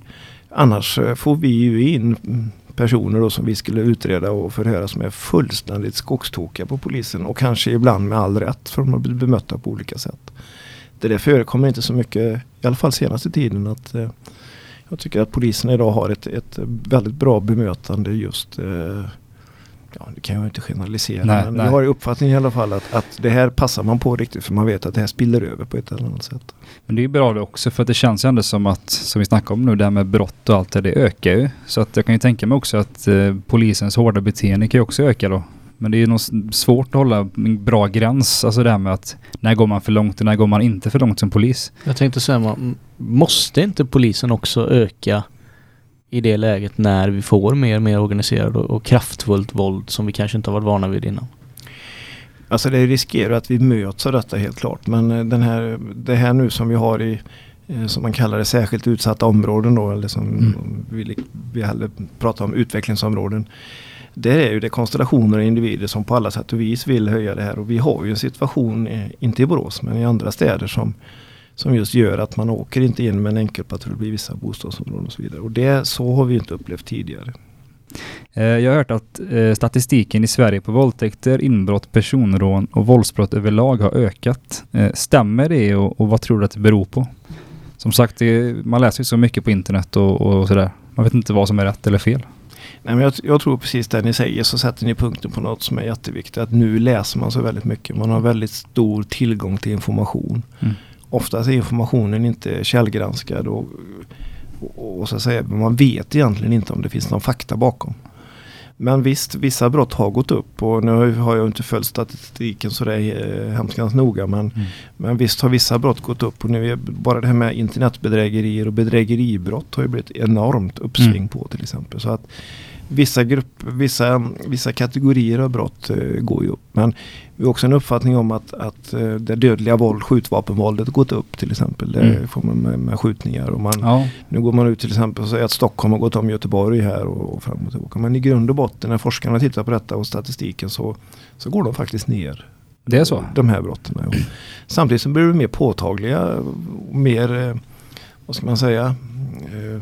Annars får vi ju in personer då som vi skulle utreda och förhöra som är fullständigt skogstokiga på polisen och kanske ibland med all rätt för de har blivit bemötta på olika sätt. Det där förekommer inte så mycket, i alla fall senaste tiden, att eh, jag tycker att polisen idag har ett, ett väldigt bra bemötande just eh, ja, det kan jag inte generalisera, nej, men nej. Jag har uppfattningen i alla fall att, att det här passar man på riktigt, för man vet att det här spiller över på ett eller annat sätt. Men det är ju bra det också, för att det känns ju ändå som att, som vi snackar om nu, det här med brott och allt det, det ökar ju. Så att jag kan ju tänka mig också att eh, polisens hårda beteende kan ju också öka då. Men det är ju nog svårt att hålla en bra gräns. Alltså det här med att när går man för långt och när går man inte för långt som polis. Jag tänkte säga, man, måste inte polisen också öka i det läget när vi får mer och mer organiserad och, och kraftfullt våld som vi kanske inte har varit vana vid innan? Alltså det riskerar att vi möts av detta helt klart. Men den här, det här nu som vi har i, som man kallar det, särskilt utsatta områden då, eller som mm. vi, vi hade pratat om, utvecklingsområden. Det är ju det konstellationer och individer som på alla sätt och vis vill höja det här. Och vi har ju en situation, inte i Borås men i andra städer, som, som just gör att man åker inte in med en enkelpatrull i vissa bostadsområden och så vidare. Och det, så har vi inte upplevt tidigare. Jag har hört att statistiken i Sverige på våldtäkter, inbrott, personrån och våldsbrott överlag har ökat. Stämmer det, och, och vad tror du att det beror på? Som sagt, man läser ju så mycket på internet och, och sådär. Man vet inte vad som är rätt eller fel. Nej, men jag, jag tror precis det ni säger, så sätter ni punkten på något som är jätteviktigt. Att nu läser man så väldigt mycket. Man har väldigt stor tillgång till information. Mm. Oftast är informationen inte källgranskad. Och, och, och så att säga, man vet egentligen inte om det finns någon fakta bakom. Men visst, vissa brott har gått upp. Och nu har jag inte följt statistiken så där hemskt ganska noga. Men, mm. men visst har vissa brott gått upp. Och nu är bara det här med internetbedrägerier och bedrägeribrott har ju blivit enormt uppsving mm. på till exempel. Så att vissa grupp, vissa, vissa kategorier av brott eh, går ju upp. Men vi har också en uppfattning om att, att det dödliga våld, skjutvapenvåldet gått upp till exempel. Det mm. får man med, med skjutningar. Och man, ja. Nu går man ut till exempel och säger att Stockholm har gått om Göteborg här och, och fram och tillbaka. Men i grund och botten, när forskarna tittar på detta och statistiken, så, så går de faktiskt ner. Det är så? De här brotten. Mm. Samtidigt så blir det mer påtagliga, mer, eh, vad ska man säga... Eh,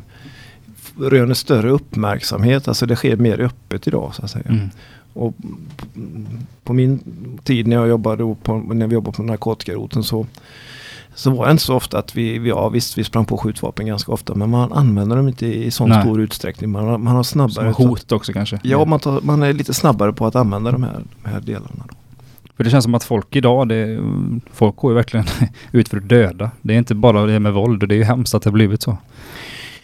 röner större uppmärksamhet, alltså det sker mer öppet idag så att säga. Mm. Och på min tid när jag jobbade på, när vi jobbade på Narkotikaroten, så så var det inte så ofta att vi, vi ja visst vi sprang på skjutvapen ganska ofta, men man använder dem inte i sån Nej. stor utsträckning. Man, man har snabbare som hot också kanske. Ja, man, tar, man är lite snabbare på att använda de här, de här delarna då. För det känns som att folk idag, det, folk går ju verkligen ut för att döda. Det är inte bara det med våld, och det är ju hemskt att det har blivit så.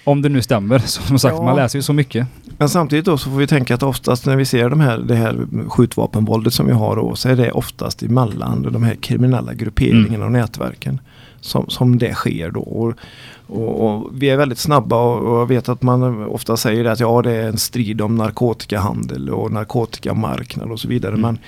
Om det nu stämmer, som sagt, ja. Man läser ju så mycket. Men samtidigt då så får vi tänka att oftast när vi ser de här, det här skjutvapenvåldet som vi har då, så är det oftast i mellan de här kriminella grupperingarna mm. och nätverken som, som det sker då. Och, och, och vi är väldigt snabba, och jag vet att man ofta säger att ja, det är en strid om narkotikahandel och narkotikamarknad och så vidare, mm. men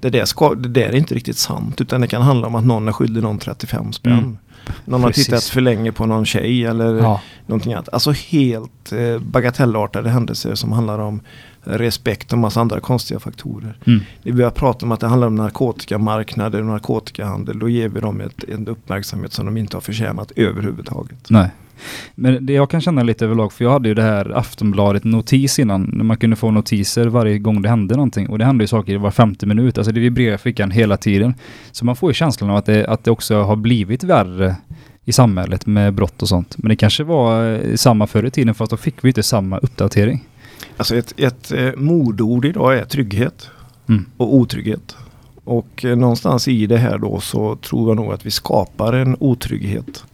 det där, ska, det där är inte riktigt sant, utan det kan handla om att någon är skyldig någon trettiofem spänn. Mm. Någon har tittat för länge på någon tjej eller ja. någonting annat. Alltså helt eh, bagatellartade händelser som handlar om respekt och massa andra konstiga faktorer. Mm. Vi börjar prata om att det handlar om narkotikamarknader och narkotikahandel. Då ger vi dem ett, en uppmärksamhet som de inte har förtjänat överhuvudtaget. Nej. Men det jag kan känna lite överlag, för jag hade ju det här Aftonbladet notis innan, när man kunde få notiser varje gång det hände någonting, och det hände ju saker var femtio minut, alltså det vibrerar fickan hela tiden, så man får ju känslan av att det, att det också har blivit värre i samhället med brott och sånt, men det kanske var samma förr i tiden, för att då fick vi inte samma uppdatering. Alltså ett, ett modord idag är trygghet mm. och otrygghet, och någonstans i det här då så tror jag nog att vi skapar en otrygghet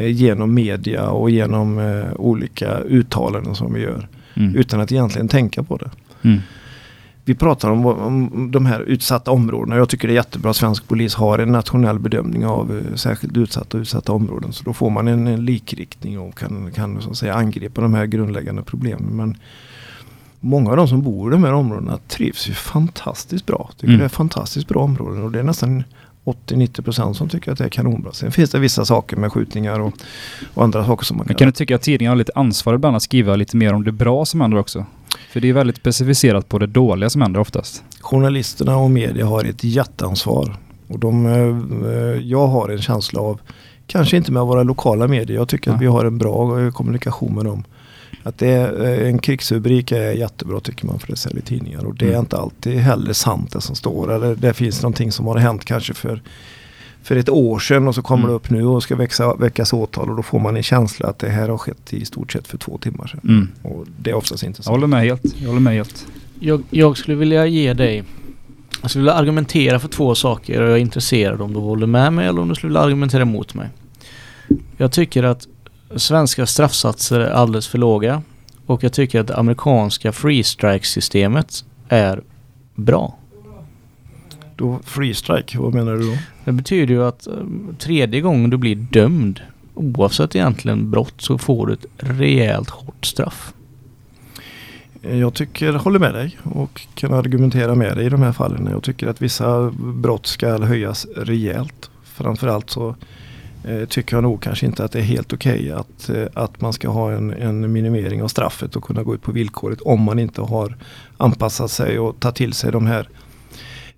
genom media och genom eh, olika uttalanden som vi gör. Mm. Utan att egentligen tänka på det. Mm. Vi pratar om, om de här utsatta områdena. Jag tycker det är jättebra att svensk polis har en nationell bedömning av eh, särskilt utsatta och utsatta områden. Så då får man en, en likriktning och kan, kan så att säga, angripa de här grundläggande problemen. Men många av de som bor i de här områdena trivs ju fantastiskt bra. Tycker mm. det är fantastiskt bra områden, och det är nästan åttio till nittio procent som tycker att det är kanonbra. Sen finns det vissa saker med skjutningar och, och andra saker som man kan... Men kan du tycka att tidningarna har lite ansvar ibland att skriva lite mer om det bra som händer också? För det är väldigt specificerat på det dåliga som händer oftast. Journalisterna och media har ett jätteansvar. Och de, jag har en känsla av, kanske inte med våra lokala medier, jag tycker ja. att vi har en bra kommunikation med dem. Att det är, en krigsrubrik är jättebra tycker man, för det säljer tidningar, och det är inte alltid heller sant det som står, eller det finns någonting som har hänt kanske för, för ett år sedan, och så kommer mm. det upp nu och ska växa, väckas åtal, och då får man en känsla att det här har skett i stort sett för två timmar sedan. Mm. Och det är oftast inte sant. Jag håller med helt. Jag håller med helt. jag, jag skulle vilja ge dig, jag skulle vilja argumentera för två saker och jag är intresserad om du håller med mig eller om du skulle vilja argumentera mot mig. Jag tycker att svenska straffsatser är alldeles för låga och jag tycker att det amerikanska free strike-systemet är bra. Då free strike, vad menar du då? Det betyder ju att tredje gången du blir dömd, oavsett egentligen brott, så får du ett rejält hårt straff. Jag tycker, håller med dig och kan argumentera med dig i de här fallen. Jag tycker att vissa brott ska höjas rejält. Framförallt så eh, tycker jag nog kanske inte att det är helt okej att, eh, att man ska ha en, en minimering av straffet och kunna gå ut på villkoret om man inte har anpassat sig och tagit till sig de här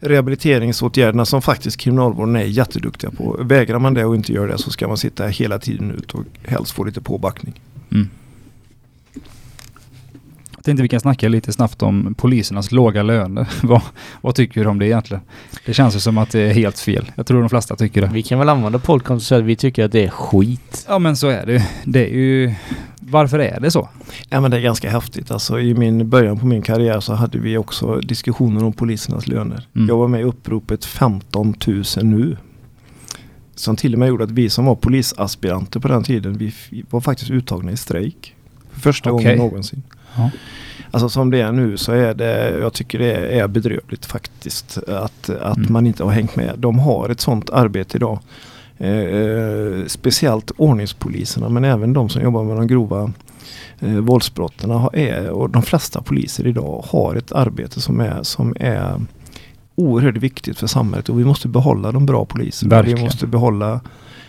rehabiliteringsåtgärderna som faktiskt kriminalvården är jätteduktiga på. Vägrar man det och inte gör det så ska man sitta hela tiden ut och helst få lite påbackning. Mm. Jag tänkte vi kan snacka lite snabbt om polisernas låga löner. vad, vad tycker du om det egentligen? Det känns ju som att det är helt fel. Jag tror de flesta tycker det. Vi kan väl använda podcast och säga att vi tycker att det är skit. Ja, men så är det, det är ju. Varför är det så? Ja, men det är ganska häftigt. Alltså, i min början på min karriär så hade vi också diskussioner om polisernas löner. Mm. Jag var med i uppropet femton tusen nu. Som till och med gjorde att vi som var polisaspiranter på den tiden, vi var faktiskt uttagna i strejk. För första okay. gången någonsin. Ja. Alltså som det är nu så är det, jag tycker det är bedrövligt faktiskt att, att mm. man inte har hängt med. De har ett sånt arbete idag. Eh, speciellt ordningspoliserna, men även de som jobbar med de grova eh, våldsbrotterna har, är, och de flesta poliser idag har ett arbete som är, som är oerhört viktigt för samhället, och vi måste behålla de bra poliserna. Verkligen. Vi måste behålla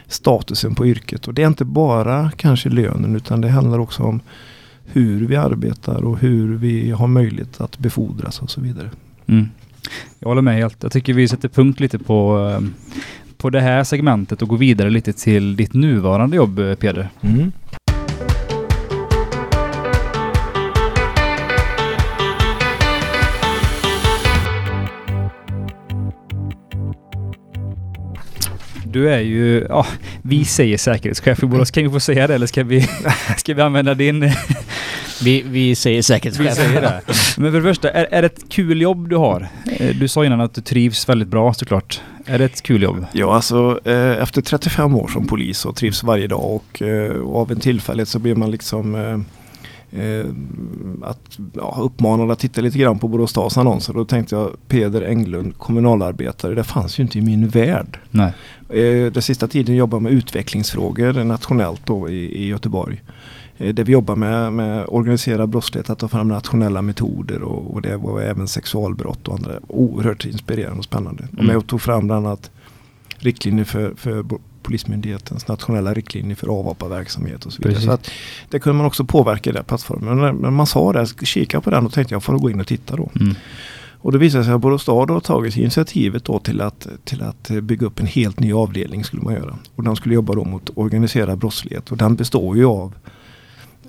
statusen på yrket, och det är inte bara kanske lönen, utan det handlar också om hur vi arbetar och hur vi har möjlighet att befordras och så vidare. Mm. Jag håller med helt. Jag tycker vi sätter punkt lite på eh, på det här segmentet och gå vidare lite till ditt nuvarande jobb, Peder. Mm. Du är ju, ja, vi säger säkerhetschef i Borås. Kan vi få säga det, eller ska vi, ska vi använda din... Vi, vi säger säkerhetschef. Vi säger det. Men för det första, är, är det ett kul jobb du har? Du sa innan att du trivs väldigt bra, såklart. Är det ett kul jobb? Ja, alltså eh, efter trettiofem år som polis så trivs varje dag, och, eh, och av en tillfällighet så blir man liksom eh, eh, att, ja, uppmanad att titta lite grann på Borås stads annonser. Då tänkte jag, Peder Englund, kommunalarbetare, det fanns ju inte i min värld. Nej. Eh, den sista tiden jobbar jag med utvecklingsfrågor nationellt då i, i Göteborg. Det vi jobbar med, med organiserad brottslighet, att ta fram nationella metoder, och, och det var även sexualbrott och andra. Oerhört inspirerande och spännande. Mm. Och jag tog fram bland annat riktlinjer för, för Polismyndighetens nationella riktlinjer för avhopparverksamhet och så vidare. Precis. Så att det kunde man också påverka i den plattformen. Men när man sa det, kika på den, och tänkte jag, får gå in och titta då. Mm. Och det visade sig att Borås stad har tagit initiativet då till, att, till att bygga upp en helt ny avdelning skulle man göra. Och den skulle jobba då mot organiserad brottslighet, och den består ju av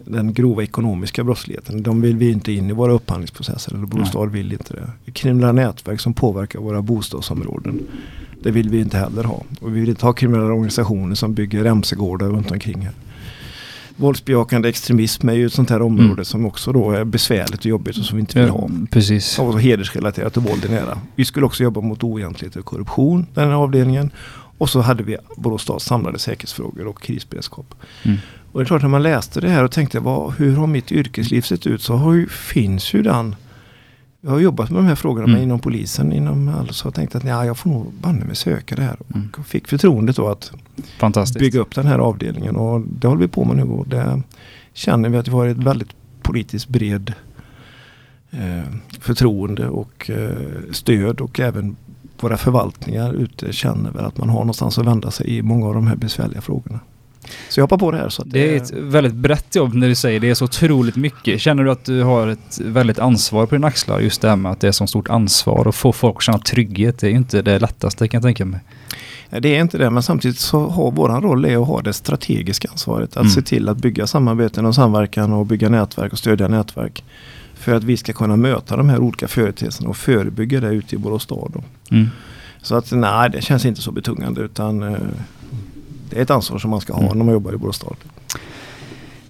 den grova ekonomiska brottsligheten. De vill vi inte in i våra upphandlingsprocesser, eller bostad vill inte det. Kriminella nätverk som påverkar våra bostadsområden, det vill vi inte heller ha. Och vi vill inte ha kriminella organisationer som bygger remsegårdar runt omkring här. Våldsbejakande extremism är ju ett sånt här område mm. som också då är besvärligt och jobbigt och som vi inte vill ha. Ja, precis. Och så hedersrelaterat och våld är nära. Vi skulle också jobba mot oegentlighet och korruption, den här avdelningen. Och så hade vi Borås stads samlade säkerhetsfrågor och krisberedskap. Mm. Och det är klart, när man läste det här och tänkte, vad, hur har mitt yrkesliv sett ut, så har ju, finns ju den. Jag har jobbat med de här frågorna mm. inom polisen, inom all, så jag tänkte att nej, jag får nog banne mig söka det här. Mm. Och fick förtroendet då att bygga upp den här avdelningen, och det håller vi på med nu, och det känner vi att vi har ett väldigt politiskt bred eh, förtroende och eh, stöd, och även våra förvaltningar ute känner väl att man har någonstans att vända sig i många av de här besvärliga frågorna. Så jag hoppar på det här. Så att det är ett väldigt brett jobb när du säger det, är så otroligt mycket. Känner du att du har ett väldigt ansvar på dina axlar, just det här med att det är så stort ansvar och få folk att känna trygghet, det är ju inte det lättaste, kan jag tänka mig. Det är inte det, men samtidigt så har våran roll är att ha det strategiska ansvaret, att mm. se till att bygga samarbeten och samverkan och bygga nätverk och stödja nätverk för att vi ska kunna möta de här olika företeelserna och förebygga det ute i Borås stad. Mm. Så att nej, det känns inte så betungande, utan det är ett ansvar som man ska ha när man jobbar i Borås stad.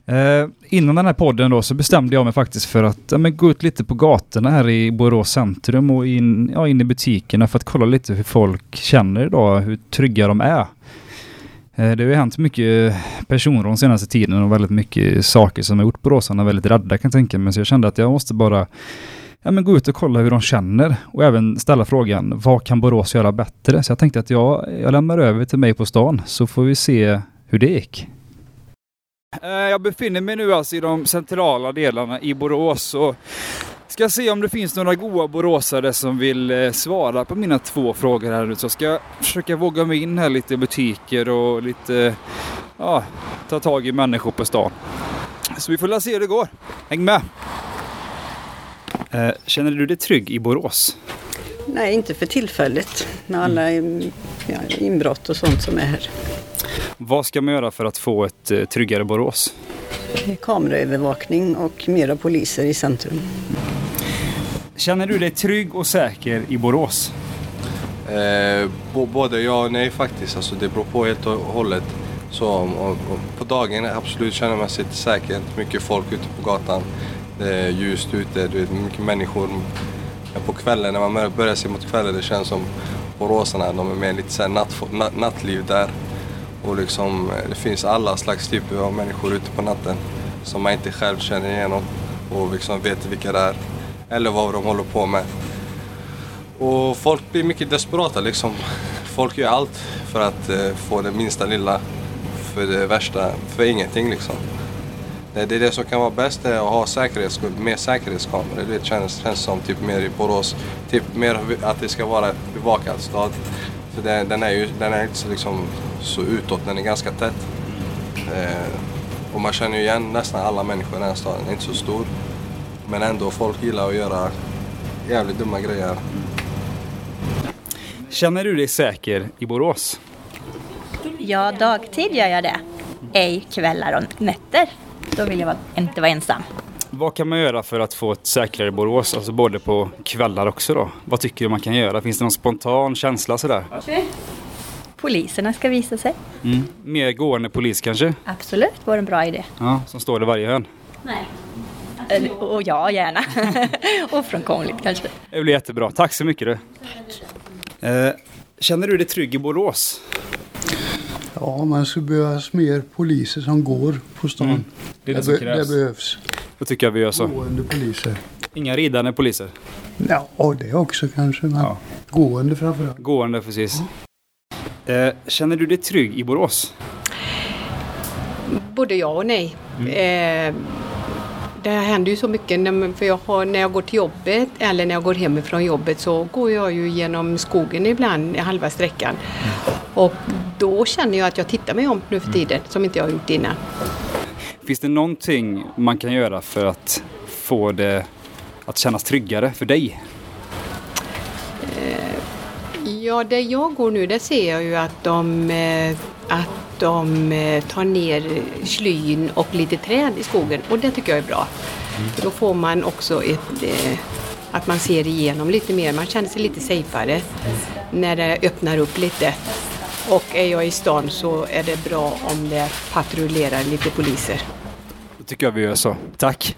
Eh, innan den här podden då så bestämde jag mig faktiskt för att ja, men gå ut lite på gatorna här i Borås centrum och in, ja, in i butikerna för att kolla lite hur folk känner idag, hur trygga de är. Eh, det har ju hänt mycket personrån senaste tiden och väldigt mycket saker som har gjort boråsarna väldigt rädda kan jag tänka mig. Så jag kände att jag måste bara ja, men gå ut och kolla hur de känner och även ställa frågan, vad kan Borås göra bättre? Så jag tänkte att jag, jag lämnar över till mig på stan så får vi se hur det gick. Jag befinner mig nu alltså i de centrala delarna i Borås och ska se om det finns några goa boråsare som vill svara på mina två frågor här nu. Så ska jag försöka våga mig in här lite i butiker och lite ja, ta tag i människor på stan. Så vi får se hur det går. Häng med! Känner du dig trygg i Borås? Nej, inte för tillfället. Med alla inbrott och sånt som är här. Vad ska man göra för att få ett tryggare Borås? Kameraövervakning och mera poliser i centrum. Känner du dig trygg och säker i Borås? Eh, b- både ja och nej faktiskt. Alltså, det beror på helt och hållet. Så, om, om, på dagen absolut känner man sig säker. Mycket folk ute på gatan. Det är ljust ute, det är mycket människor. På kvällen, när man börjar se mot kvällen, det känns som boråsarna, de är med lite så här natt, natt, nattliv där. Och liksom, det finns alla slags typer av människor ute på natten som man inte själv känner igenom och liksom vet vilka det är eller vad de håller på med. Och folk blir mycket desperata liksom. Folk gör allt för att eh, få det minsta lilla, för det värsta, för ingenting liksom. Det, det är det som kan vara bäst, är att ha säkerhetsskuld, mer säkerhetskameror. Det känns, känns som typ mer i Borås, typ mer att det ska vara bevakad stad. För den, den är ju den är inte liksom så utåt, den är ganska tätt. Eh, och man känner ju igen nästan alla människor i den här staden, den är inte så stor. Men ändå, folk gillar att göra jävligt dumma grejer. Känner du dig säker i Borås? Ja, dagtid gör jag det. Ej kvällar och nätter. Då vill jag inte vara ensam. Vad kan man göra för att få ett säkrare Borås? Alltså både på kvällar också då. Vad tycker du man kan göra? Finns det någon spontan känsla sådär? Okay. Poliserna ska visa sig. Mm. Mer gående polis kanske? Absolut, var en bra idé. Ja, som står det varje hörn. Nej. Alltså, och ja, gärna. Ofrånkomligt kanske. Det blir jättebra. Tack så mycket du. Eh, känner du dig trygg i Borås? Ja, man skulle behövas mer poliser som går på stan. Mm. Det, är det, det, be- det behövs. Då tycker jag vi gör så. Gående poliser. Inga ridande poliser? Ja, det också kanske. Men ja. Gående framförallt. Gående, precis. Ja. Eh, känner du dig trygg i Borås? Både ja och nej. Mm. Eh, det händer ju så mycket. För jag har, när jag går till jobbet eller när jag går hemifrån jobbet så går jag ju genom skogen ibland, halva sträckan. Mm. Och då känner jag att jag tittar mig om nu för tiden, som inte jag har gjort innan. Finns det någonting man kan göra för att få det att kännas tryggare för dig? Ja, där jag går nu, där ser jag ju att de, att de tar ner slyn och lite träd i skogen. Och det tycker jag är bra. Mm. Då får man också ett... att man ser igenom lite mer. Man känner sig lite safeare när det öppnar upp lite. Och är jag i stan så är det bra om det patrullerar lite poliser. Det tycker jag vi gör så. Tack!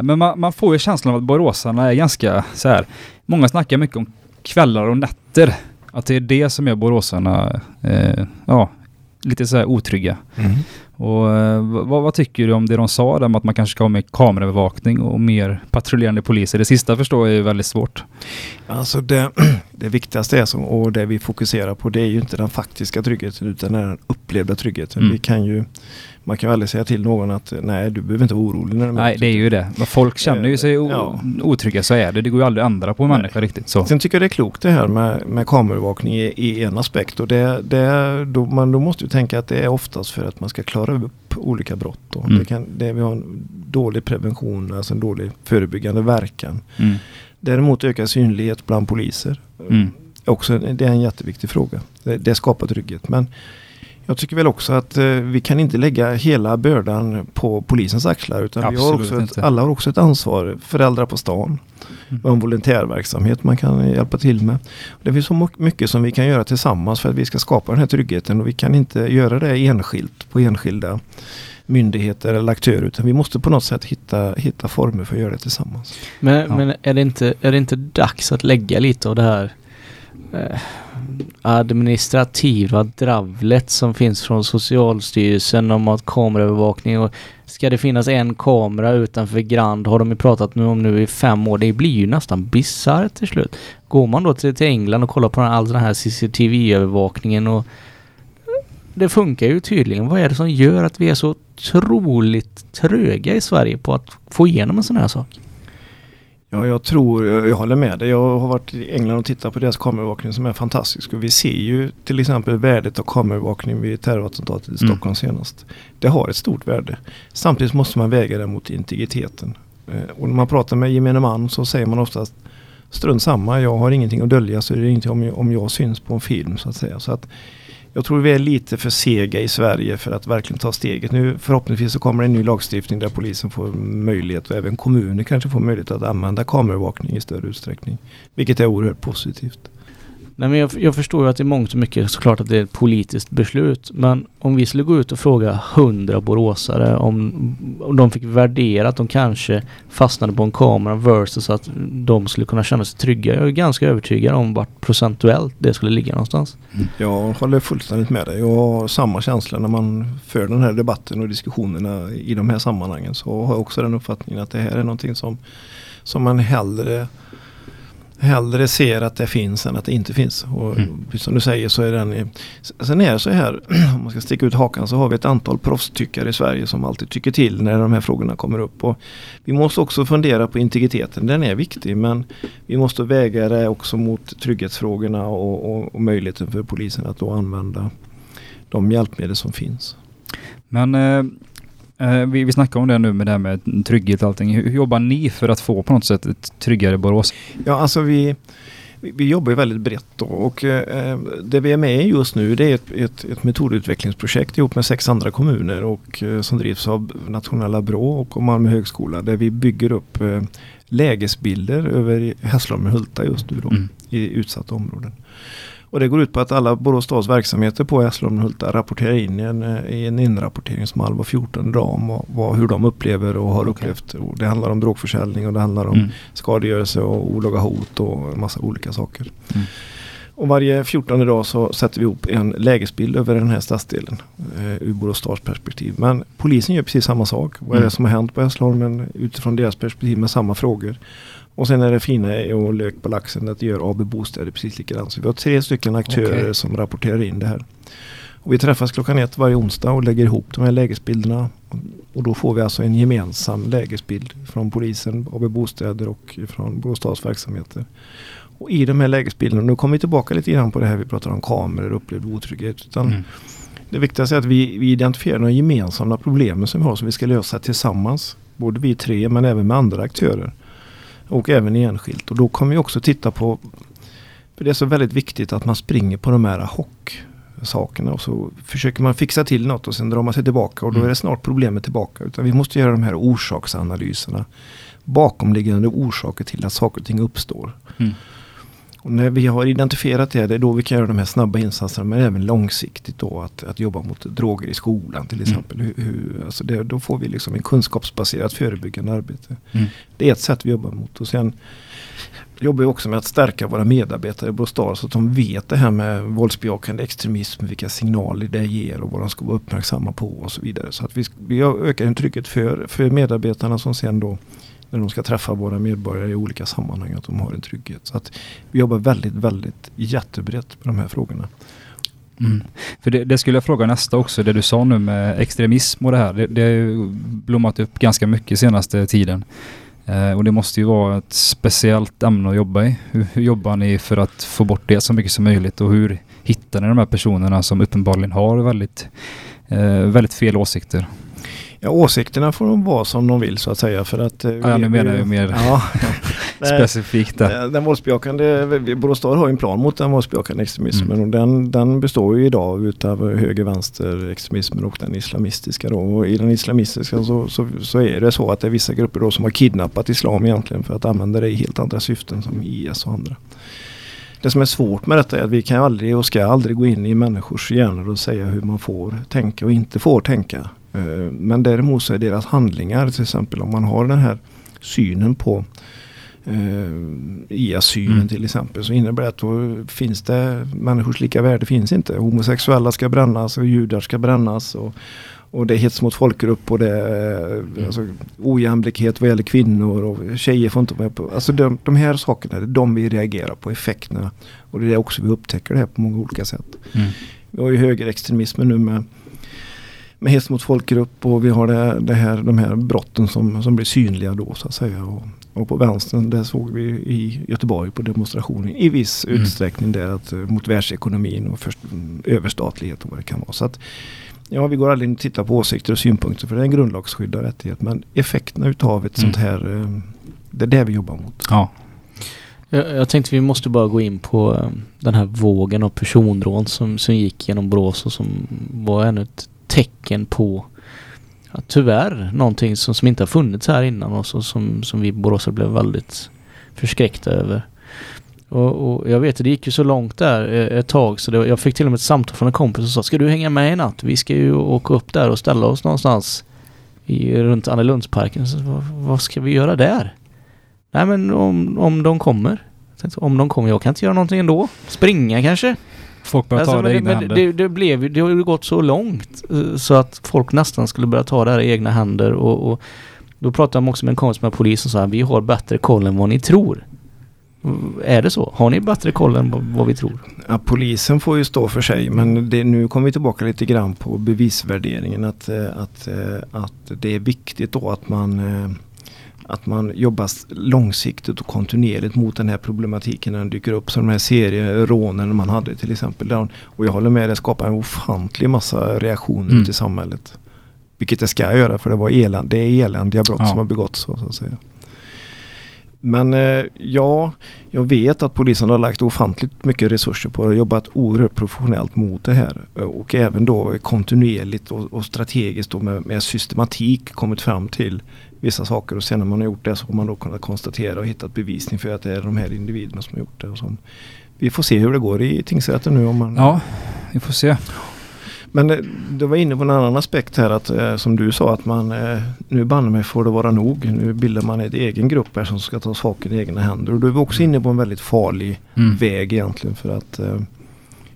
Men man, man får ju känslan av att boråsarna är ganska så här. Många snackar mycket om kvällar och nätter. Att det är det som gör boråsarna eh, ja, lite så här otrygga. Mm. Och vad, vad tycker du om det de sa där, att man kanske ska ha mer kameraövervakning och mer patrullerande poliser? Det sista förstår jag är väldigt svårt. Alltså det, det viktigaste är som, och det vi fokuserar på, det är ju inte den faktiska tryggheten utan den upplevda tryggheten. Mm. Vi kan ju, man kan väl säga till någon att nej, du behöver inte vara orolig. När nej, det är ju det. Men folk känner ju sig o- ja. otrygga, så är det. Det går ju aldrig att ändra på en människa riktigt. Så. Sen tycker jag det är klokt det här med, med kamerövervakning i, i en aspekt. Och det, det, då, man, då måste ju tänka att det är oftast för att man ska klara upp olika brott. Då. Mm. Det kan, det, vi har en dålig prevention, alltså en dålig förebyggande verkan. Mm. Däremot ökar synlighet bland poliser. Mm. Också, det är en jätteviktig fråga. Det, det skapar trygghet. Men Jag tycker väl också att eh, vi kan inte lägga hela bördan på polisens axlar, utan vi har också ett, alla har också ett ansvar. Föräldrar på stan, mm. och en volontärverksamhet man kan hjälpa till med. Det finns så mycket som vi kan göra tillsammans för att vi ska skapa den här tryggheten, och vi kan inte göra det enskilt på enskilda myndigheter eller aktörer, utan vi måste på något sätt hitta, hitta former för att göra det tillsammans. Men, ja. men är, det inte, är det inte dags att lägga lite av det här eh, administrativa dravlet som finns från Socialstyrelsen om att kameraövervakning, och ska det finnas en kamera utanför Grand har de ju pratat nu om nu i fem år. Det blir ju nästan bizarrt till slut. Går man då till, till England och kollar på all den här C C T V-övervakningen, och det funkar ju tydligen. Vad är det som gör att vi är så otroligt tröga i Sverige på att få igenom en sån här sak? Ja, jag tror, jag håller med dig. Jag har varit i England och tittat på deras kamerabevakning som är fantastisk. Och vi ser ju till exempel värdet av kamerabevakning vid terrorattentatet i Stockholm mm. senast. Det har ett stort värde. Samtidigt måste man väga det mot integriteten. Och när man pratar med gemene man så säger man oftast strunt samma, jag har ingenting att dölja, så är det inte om jag, om jag syns på en film så att säga. Så att jag tror vi är lite för sega i Sverige för att verkligen ta steget. Nu förhoppningsvis så kommer det en ny lagstiftning där polisen får möjlighet, och även kommuner kanske får möjlighet att använda kamerabevakning i större utsträckning. Vilket är oerhört positivt. Nej, men jag, jag förstår ju att det är mångt och mycket såklart att det är ett politiskt beslut. Men om vi skulle gå ut och fråga hundra boråsare om, om de fick värdera att de kanske fastnade på en kamera versus att de skulle kunna känna sig trygga. Jag är ganska övertygad om vart procentuellt det skulle ligga någonstans. Mm. Jag håller fullständigt med dig. Jag har samma känsla när man för den här debatten och diskussionerna i de här sammanhangen. Så har jag också den uppfattningen att det här är någonting som, som man hellre... hellre ser att det finns än att det inte finns. Och mm. som du säger så är den... Sen är det så här, om man ska sticka ut hakan, så har vi ett antal proffstyckare i Sverige som alltid tycker till när de här frågorna kommer upp. Och vi måste också fundera på integriteten. Den är viktig, men vi måste väga det också mot trygghetsfrågorna och, och, och möjligheten för polisen att då använda de hjälpmedel som finns. Men... Eh... Vi, vi snackar om det nu med det här med trygghet och allting. Hur jobbar ni för att få på något sätt ett tryggare Borås? Ja, alltså vi, vi jobbar ju väldigt brett då, och eh, det vi är med i just nu, det är ett, ett, ett metodutvecklingsprojekt ihop med sex andra kommuner och eh, som drivs av nationella Brå och Malmö högskola, där vi bygger upp eh, lägesbilder över Hässleholm och Hulta just nu då, mm. i utsatta områden. Och det går ut på att alla Borås stads verksamheter på Hässleholm och Hulta rapporterar in i en, i en inrapportering som halv och fjorton ram och vad, hur de upplever och har okay. upplevt. Och det handlar om drogförsäljning och det handlar om mm. skadegörelse och olaga hot och en massa olika saker. Mm. Och varje fjortonde dag så sätter vi ihop en lägesbild över den här stadsdelen eh, ur Borås stads perspektiv. Men polisen gör precis samma sak. Vad är det som har hänt på Hässleholm utifrån deras perspektiv med samma frågor? Och sen är det fina och lök på laxen att göra A B-bostäder precis likadant. Så vi har tre stycken aktörer okay. som rapporterar in det här. Och vi träffas klockan ett varje onsdag och lägger ihop de här lägesbilderna. Och då får vi alltså en gemensam lägesbild från polisen, A B-bostäder och från bostadsverksamheter. Och i de här lägesbilderna, nu kommer vi tillbaka lite grann på det här vi pratar om kameror och upplevd otrygghet. Utan mm. det viktigaste är att vi, vi identifierar de gemensamma problemen som vi har som vi ska lösa tillsammans. Både vi tre men även med andra aktörer. Och även enskilt. Och då kommer vi också titta på, för det är så väldigt viktigt att man springer på de här hocksakerna och så försöker man fixa till något och sen drar man sig tillbaka och då är det snart problemet tillbaka. Utan vi måste göra de här orsaksanalyserna, bakomliggande orsaker till att saker och ting uppstår. Mm. Och när vi har identifierat det, det är då vi kan göra de här snabba insatserna, men även långsiktigt då att, att jobba mot droger i skolan till exempel. Mm. Hur, hur, alltså det, då får vi liksom en kunskapsbaserat förebyggande arbete. Mm. Det är ett sätt vi jobbar mot. Och sen jobbar vi också med att stärka våra medarbetare i Borås stad så att de vet det här med våldsbejakande extremism, vilka signaler det ger och vad de ska vara uppmärksamma på och så vidare. Så att vi, vi ökar en trycket för, för medarbetarna som sen då när de ska träffa våra medborgare i olika sammanhang att de har en trygghet. Så att vi jobbar väldigt, väldigt jättebrett med de här frågorna. Mm. För det, det skulle jag fråga nästa också, det du sa nu med extremism och det här. Det, det har ju blommat upp ganska mycket senaste tiden. Eh, och det måste ju vara ett speciellt ämne att jobba i. Hur, hur jobbar ni för att få bort det så mycket som möjligt? Och hur hittar ni de här personerna som uppenbarligen har väldigt, eh, väldigt fel åsikter? Ja, åsikterna får de vara som de vill så att säga. För att, ja, vi, nu menar jag mer ja, specifikt. Den, den våldsbejakande, Borås stad har en plan mot den våldsbejakande extremismen mm. och den, den består ju idag utav höger-vänster-extremismen och den islamistiska då. Och i den islamistiska så, så, så är det så att det är vissa grupper då som har kidnappat islam egentligen för att använda det i helt andra syften som I S och andra. Det som är svårt med detta är att vi kan aldrig och ska aldrig gå in i människors hjärnor och säga hur man får tänka och inte får tänka. Men däremot så är deras handlingar, till exempel om man har den här synen på I A-synen mm. till exempel, så innebär det att då finns det människors lika värde finns inte. Homosexuella ska brännas och judar ska brännas och, och det är hets mot folkgrupp och det är mm. alltså, ojämlikhet vad gäller kvinnor och tjejer får inte vara på. Alltså de, de här sakerna, det är de vi reagerar på effekterna och det är också vi upptäcker det här på många olika sätt. Mm. Vi har ju högerextremismen nu med med hets mot folkgrupp och vi har det, det här, de här brotten som, som blir synliga då så att säga. Och, och på vänstern, det såg vi i Göteborg på demonstrationen i viss mm. utsträckning där att, mot världsekonomin och först, överstatlighet och vad det kan vara. Så att, ja, vi går aldrig in och tittar på åsikter och synpunkter för det är en grundlagsskyddad rättighet. Men effekterna utav ett mm. sånt här, det är det vi jobbar mot. Ja. Jag, jag tänkte vi måste bara gå in på den här vågen av personrån som, som gick genom Borås och som var ännu ett tecken på ja, tyvärr någonting som, som inte har funnits här innan oss och som, som vi boråsare blev väldigt förskräckta över. Och, och jag vet att det gick ju så långt där ett tag så det, jag fick till och med ett samtal från en kompis som sa, ska du hänga med i natt? Vi ska ju åka upp där och ställa oss någonstans i, runt Annelundsparken. Så, vad, vad ska vi göra där? Nej men om, om de kommer. Tänkte, om de kommer, jag kan inte göra någonting ändå. Springa kanske? Folk börjar alltså, ta det i egna händer. Det, det, blev, det har ju gått så långt så att folk nästan skulle börja ta det här i egna händer. Och, och då pratade man också med en kompis med polisen och sa, vi har bättre koll än vad ni tror. Är det så? Har ni bättre koll än vad, vad vi tror? Ja, polisen får ju stå för sig. Men det, nu kommer vi tillbaka lite grann på bevisvärderingen. Att, att, att det är viktigt då att man... att man jobbar långsiktigt och kontinuerligt mot den här problematiken när den dyker upp som de här serierånen man hade till exempel. Där, och jag håller med, det skapar en ofantlig massa reaktioner mm. ute i samhället. Vilket det ska göra för det var eländiga, det är eländiga brott ja. Som har begåtts så, så att säga. Men ja, jag vet att polisen har lagt ofantligt mycket resurser på och jobbat oerhört professionellt mot det här. Och även då kontinuerligt och, och strategiskt då med, med systematik kommit fram till vissa saker. Och sen när man har gjort det så har man då kunnat konstatera och hittat bevisning för att det är de här individerna som har gjort det. Och så. Vi får se hur det går i tingsrätten nu. Om man... Ja, vi får se. Men det, det var inne på en annan aspekt här att eh, som du sa att man eh, nu bannar mig får det vara nog. Nu bildar man ett egen grupp här som ska ta saker i egna händer. Och då är vi också inne på en väldigt farlig mm. väg egentligen för att eh,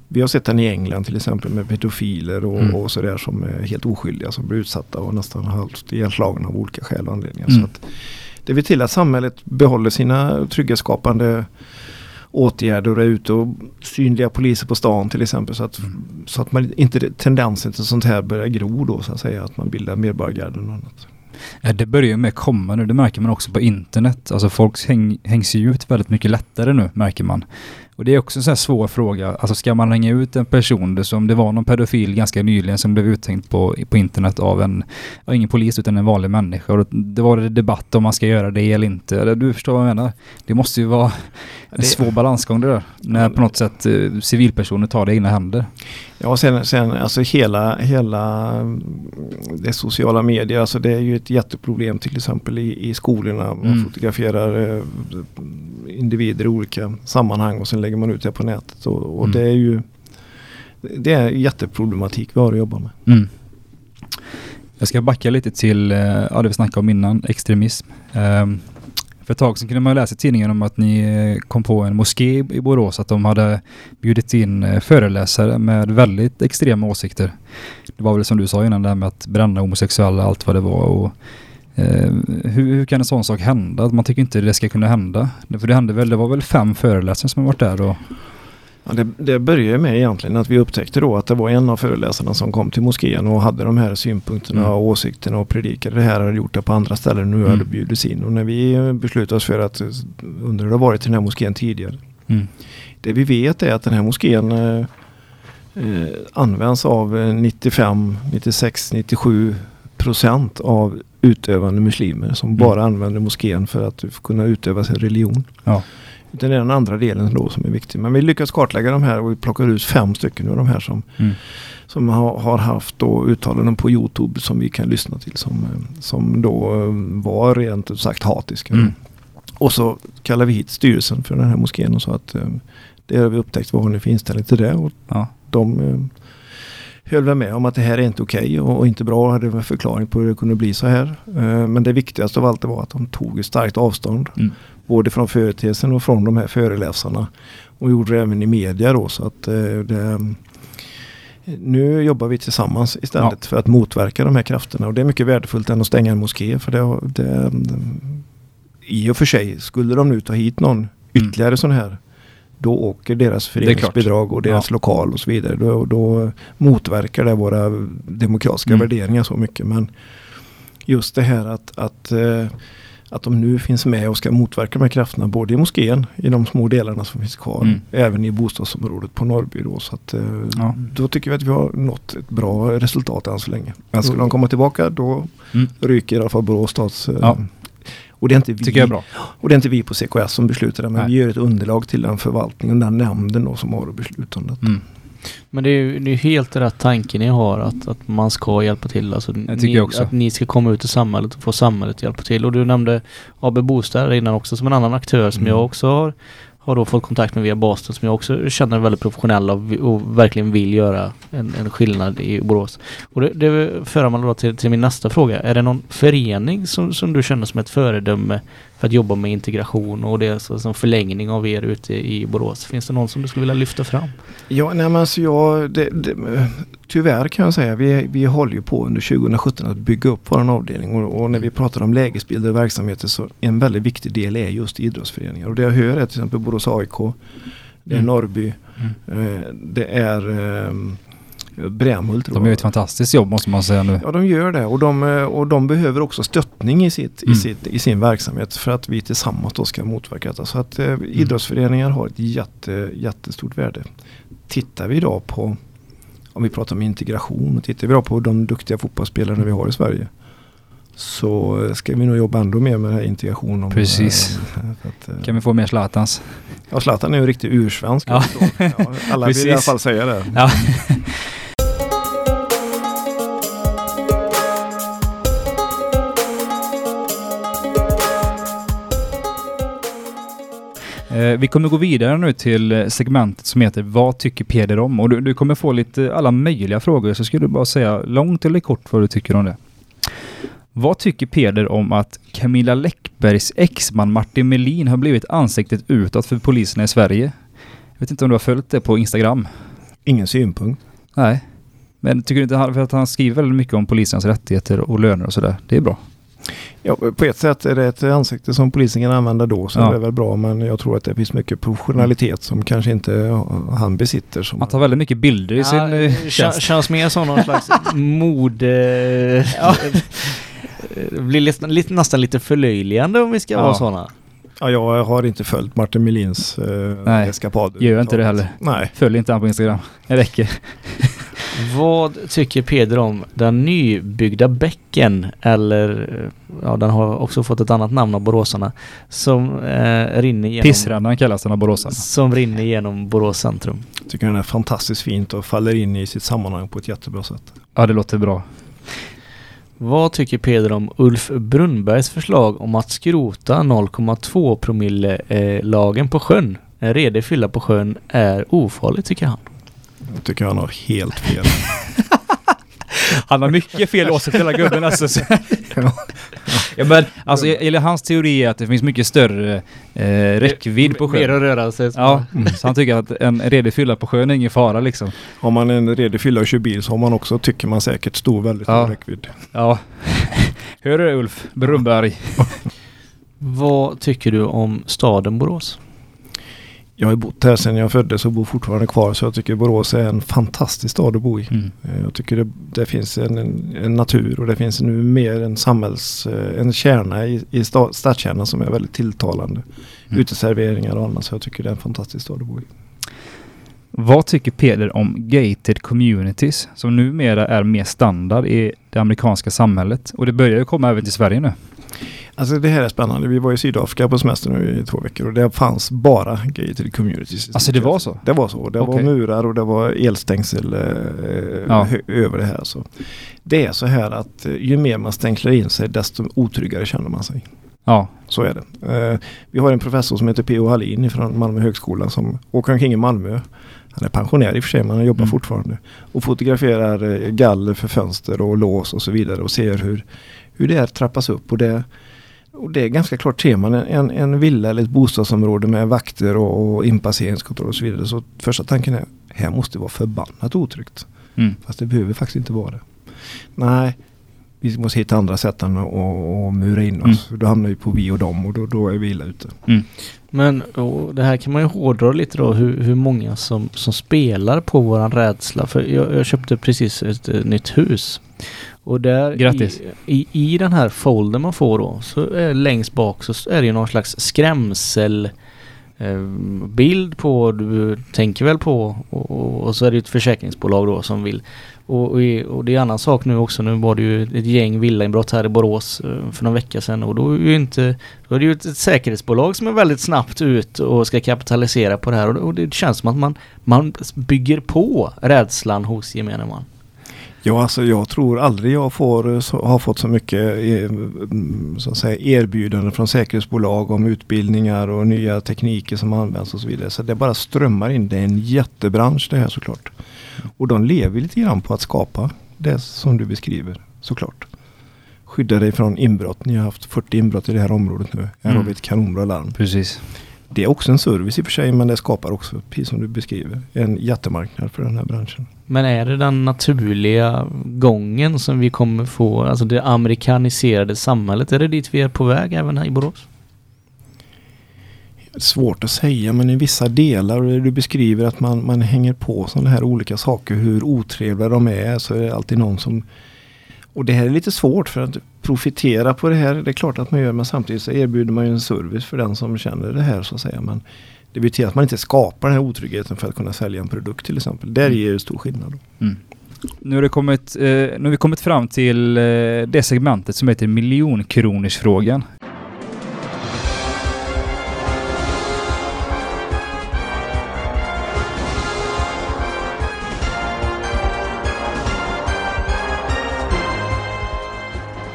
vi har sett den i England till exempel med pedofiler och, mm. och sådär som är helt oskyldiga som blir utsatta och nästan halvt ihjälslagna av olika skäl och anledningar. Mm. Så att det vill till att samhället behåller sina trygghetsskapande åtgärder och är ute och synliga poliser på stan till exempel så att, mm. så att man inte tendensen till sånt här börjar gro då så att säga att man bildar medborgargarden och annat. Ja, det börjar ju med komma nu, det märker man också på internet. Alltså folk häng, hängs ju ut väldigt mycket lättare nu, märker man. Och det är också en sån här svår fråga. Alltså ska man hänga ut en person? Det, som det var någon pedofil ganska nyligen som blev uthängd på, på internet av en, ja, ingen polis utan en vanlig människa. Och det var det debatt om man ska göra det eller inte. Eller, du förstår vad jag menar. Det måste ju vara en svår balansgång det där. När på något sätt eh, civilpersoner tar det i egna händer. Ja, sen, sen alltså hela, hela det sociala medier. Alltså det är ju ett jätteproblem till exempel i, i skolorna. Man mm. fotograferar eh, individer i olika sammanhang och sen lägger man ut det på nätet och, och mm. det är ju det är jätteproblematik vi har att jobba med. Mm. Jag ska backa lite till ja, det vi snackade om innan, extremism. Um, för ett tag sedan kunde man läsa i tidningen om att ni kom på en moské i Borås att de hade bjudit in föreläsare med väldigt extrema åsikter. Det var väl som du sa innan det här med att bränna homosexuella allt vad det var och Uh, hur, hur kan en sån sak hända? Man tycker inte det ska kunna hända. För det hände väl, det var väl fem föreläsare som har varit där och... Ja, det, det började med egentligen att vi upptäckte då att det var en av föreläsarna som kom till moskén och hade de här synpunkterna mm. och åsikterna och predikade det här och gjort det på andra ställen. Nu mm. hade det bjudits in och när vi beslutade oss för att undra hur det varit i den här moskén tidigare. Mm. Det vi vet är att den här moskén eh, eh, används av nittiofem, nittiosex, nittiosju procent av utövande muslimer som mm. bara använder moskén för att kunna utöva sin religion. Ja. Utan det är den andra delen då som är viktig. Men vi lyckas kartlägga de här och vi plockar ut fem stycken av de här som, mm. som ha, har haft då uttalanden på YouTube som vi kan lyssna till som, som då var rent ut sagt hatiska. Mm. Och så kallar vi hit styrelsen för den här moskén och sa att det har vi upptäckt, vad har ni för inställning till det? Och ja. de höll väl med om att det här är inte okej och inte bra och hade en förklaring på hur det kunde bli så här. Men det viktigaste av allt var att de tog ett starkt avstånd mm. både från företeelsen och från de här föreläsarna och gjorde det även i media då, så att det, nu jobbar vi tillsammans istället ja. för att motverka de här krafterna, och det är mycket värdefullt än att stänga en moské, för det, det, i och för sig skulle de nu ta hit någon ytterligare mm. sån här, då åker deras föreningsbidrag och deras ja. lokal och så vidare. Då, då motverkar det våra demokratiska mm. värderingar så mycket. Men just det här att, att, att de nu finns med och ska motverka med krafterna både i moskén, i de små delarna som finns kvar, mm. även i bostadsområdet på Norby då. Så att, ja. då tycker vi att vi har nått ett bra resultat än så länge. Men skulle de komma tillbaka, då mm. ryker i alla fall Borås stads... Ja. Och det, är inte vi, tycker jag är bra. Och det är inte vi på C K S som beslutar det, men Nej. vi gör ett underlag till den förvaltningen, den nämnden då, som har beslutat om det. Mm. Men det är ju det är helt rätt tanken ni har, att, att man ska hjälpa till. Alltså, ni, att ni ska komma ut i samhället och få samhället att hjälpa till. Och du nämnde A B-bostäder innan också som en annan aktör som mm. jag också har, har då fått kontakt med via Basten, som jag också känner är väldigt professionella och, och verkligen vill göra en, en skillnad i Borås. Och det, det för man då till, till min nästa fråga. Är det någon förening som, som du känner som ett föredöme för att jobba med integration och det som alltså, förlängning av er ute i Borås? Finns det någon som du skulle vilja lyfta fram? Ja, nej, men alltså jag, det, det, tyvärr kan jag säga, vi, vi håller ju på under tjugo sjutton att bygga upp vår avdelning, och, och när vi pratar om lägesbilder och verksamheter, så en väldigt viktig del är just idrottsföreningar. Och det jag hör är till exempel Borås A I K, det är mm. Norby, mm. Eh, det är... Eh, Bränvull, tror jag. De gör ett fantastiskt jobb, måste man säga nu. Ja, de gör det, och de, och de behöver också stöttning i, sitt, mm. i, sitt, i sin verksamhet för att vi tillsammans då ska motverka det. Så att eh, mm. idrottsföreningar har ett jätte, jättestort värde. Tittar vi idag på, om vi pratar om integration, och tittar vi idag på de duktiga fotbollsspelarna mm. vi har i Sverige, så ska vi nog jobba ändå mer med den här integrationen. Precis. Med, att, kan vi få mer Zlatans? Ja, Zlatan är ju riktigt ursvensk. Ja. Ja, alla vill i alla fall säga det. Ja. Vi kommer gå vidare nu till segmentet som heter Vad tycker Peder om? Och du, du kommer få lite alla möjliga frågor, så skulle du bara säga långt eller kort vad du tycker om det. Vad tycker Peder om att Camilla Läckbergs exman Martin Melin har blivit ansiktet utåt för poliserna i Sverige? Jag vet inte om du har följt det på Instagram. Ingen synpunkt. Nej, men tycker du inte han, för att han skriver väldigt mycket om polisernas rättigheter och löner och sådär. Det är bra. Ja, på ett sätt är det ett ansikte som polisen kan använda då, så ja. det är väl bra, men jag tror att det finns mycket professionalitet som kanske inte han besitter. Som man tar väldigt mycket bilder i sin ja, tjänst. Känns mer som någon slags mod... Ja. Det blir nästan lite, nästan lite förlöjligande om vi ska ja. vara sådana. Ja, jag har inte följt Martin Melins eh, eskapader. Gör inte det heller. Nej. Följ inte han på Instagram. Det räcker. Vad tycker Peder om den nybyggda bäcken, eller ja, den har också fått ett annat namn av boråsarna, som eh, rinner genom... Pissrännan kallas den av boråsarna. Som rinner genom Borås centrum. Jag tycker den är fantastiskt fint och faller in i sitt sammanhang på ett jättebra sätt. Ja, det låter bra. Vad tycker Peder om Ulf Brunnbergs förslag om att skrota noll komma två promille-lagen på sjön? En redig fylla på sjön är ofarlig, tycker han. Jag tycker han har helt fel. Han har mycket fel åsikt hela gubben. Alltså. Ja, men, alltså, eller hans teori är att det finns mycket större eh, räckvidd på sjön. Mer att röra sig. Ja, så han tycker att en redig fylla på sjön är ingen fara. Liksom. Har man en redig fylla och kör bil, så har man också, tycker man säkert, stor väldigt ja. räckvidd. Ja. Hör du, Ulf Brunnberg? Vad tycker du om staden Borås? Jag har bott här sedan jag föddes och bor fortfarande kvar, så jag tycker Borås är en fantastisk stad att bo i. Mm. Jag tycker det, det finns en, en natur, och det finns nu mer en samhälls, en kärna i, i sta, stadskärnan som är väldigt tilltalande. Mm. Uteserveringar och annat, så jag tycker det är en fantastisk stad att bo i. Vad tycker Peder om gated communities som numera är mer standard i det amerikanska samhället? Och det börjar ju komma även till Sverige nu. Alltså det här är spännande. Vi var i Sydafrika på semester nu i två veckor och det fanns bara gated communities. Alltså det var så? Det var så. Det okay. var murar och det var elstängsel eh, ja. över det här. Så det är så här att ju mer man stänklar in sig desto otryggare känner man sig. Ja. Så är det. Eh, vi har en professor som heter P O Hallin från Malmö högskolan som åker omkring i Malmö. Han är pensionär i och för sig, men han jobbar mm. fortfarande. Och fotograferar galler för fönster och lås och så vidare och ser hur, hur det här trappas upp. Och det, och det är ganska klart teman. En, en villa eller ett bostadsområde med vakter och, och inpasseringskontroll och så vidare. Så första tanken är, här måste det vara förbannat otryggt. Mm. Fast det behöver faktiskt inte vara det. Nej, vi måste hitta andra sätt än att och, och mura in oss. Mm. Då hamnar vi på vi och dem och då, då är vi illa ute. Mm. Men och det här kan man ju hårdra lite då, hur, hur många som, som spelar på våran rädsla. För jag, jag köpte precis ett, ett nytt hus. Och där Grattis. I, i, i den här folder man får då, så är längst bak så är det ju någon slags skrämsel eh, bild på, du tänker väl på, och, och, och så är det ju ett försäkringsbolag då som vill. Och, och, och det är en annan sak nu också. Nu var det ju ett gäng villainbrott här i Borås för någon vecka sedan. Och då är, ju inte, då är det ju ett säkerhetsbolag som är väldigt snabbt ut och ska kapitalisera på det här. Och, och det känns som att man, man bygger på rädslan hos gemene man. Ja, alltså jag tror aldrig jag får, så, har fått så mycket så att säga, erbjudanden från säkerhetsbolag om utbildningar och nya tekniker som används och så vidare. Så det bara strömmar in. Det är en jättebransch det här såklart. Och de lever lite grann på att skapa det som du beskriver, såklart. Skydda dig från inbrott. Ni har haft fyrtio inbrott i det här området nu. Här mm. har vi ett kanonbra larm. Precis. Det är också en service i och för sig, men det skapar också, precis som du beskriver, en jättemarknad för den här branschen. Men är det den naturliga gången som vi kommer få, alltså det amerikaniserade samhället, är det dit vi är på väg även här i Borås? Svårt att säga, men i vissa delar och du beskriver att man, man hänger på sådana här olika saker, hur otrevliga de är, så är det alltid någon som, och det här är lite svårt för att profitera på det här, det är klart att man gör, men samtidigt så erbjuder man ju en service för den som känner det här så att säga, men det betyder att man inte skapar den här otryggheten för att kunna sälja en produkt till exempel, där ger det stor skillnad då. Mm. Nu har, det kommit, eh, nu har vi kommit fram till eh, det segmentet som heter miljonkronorsfrågan.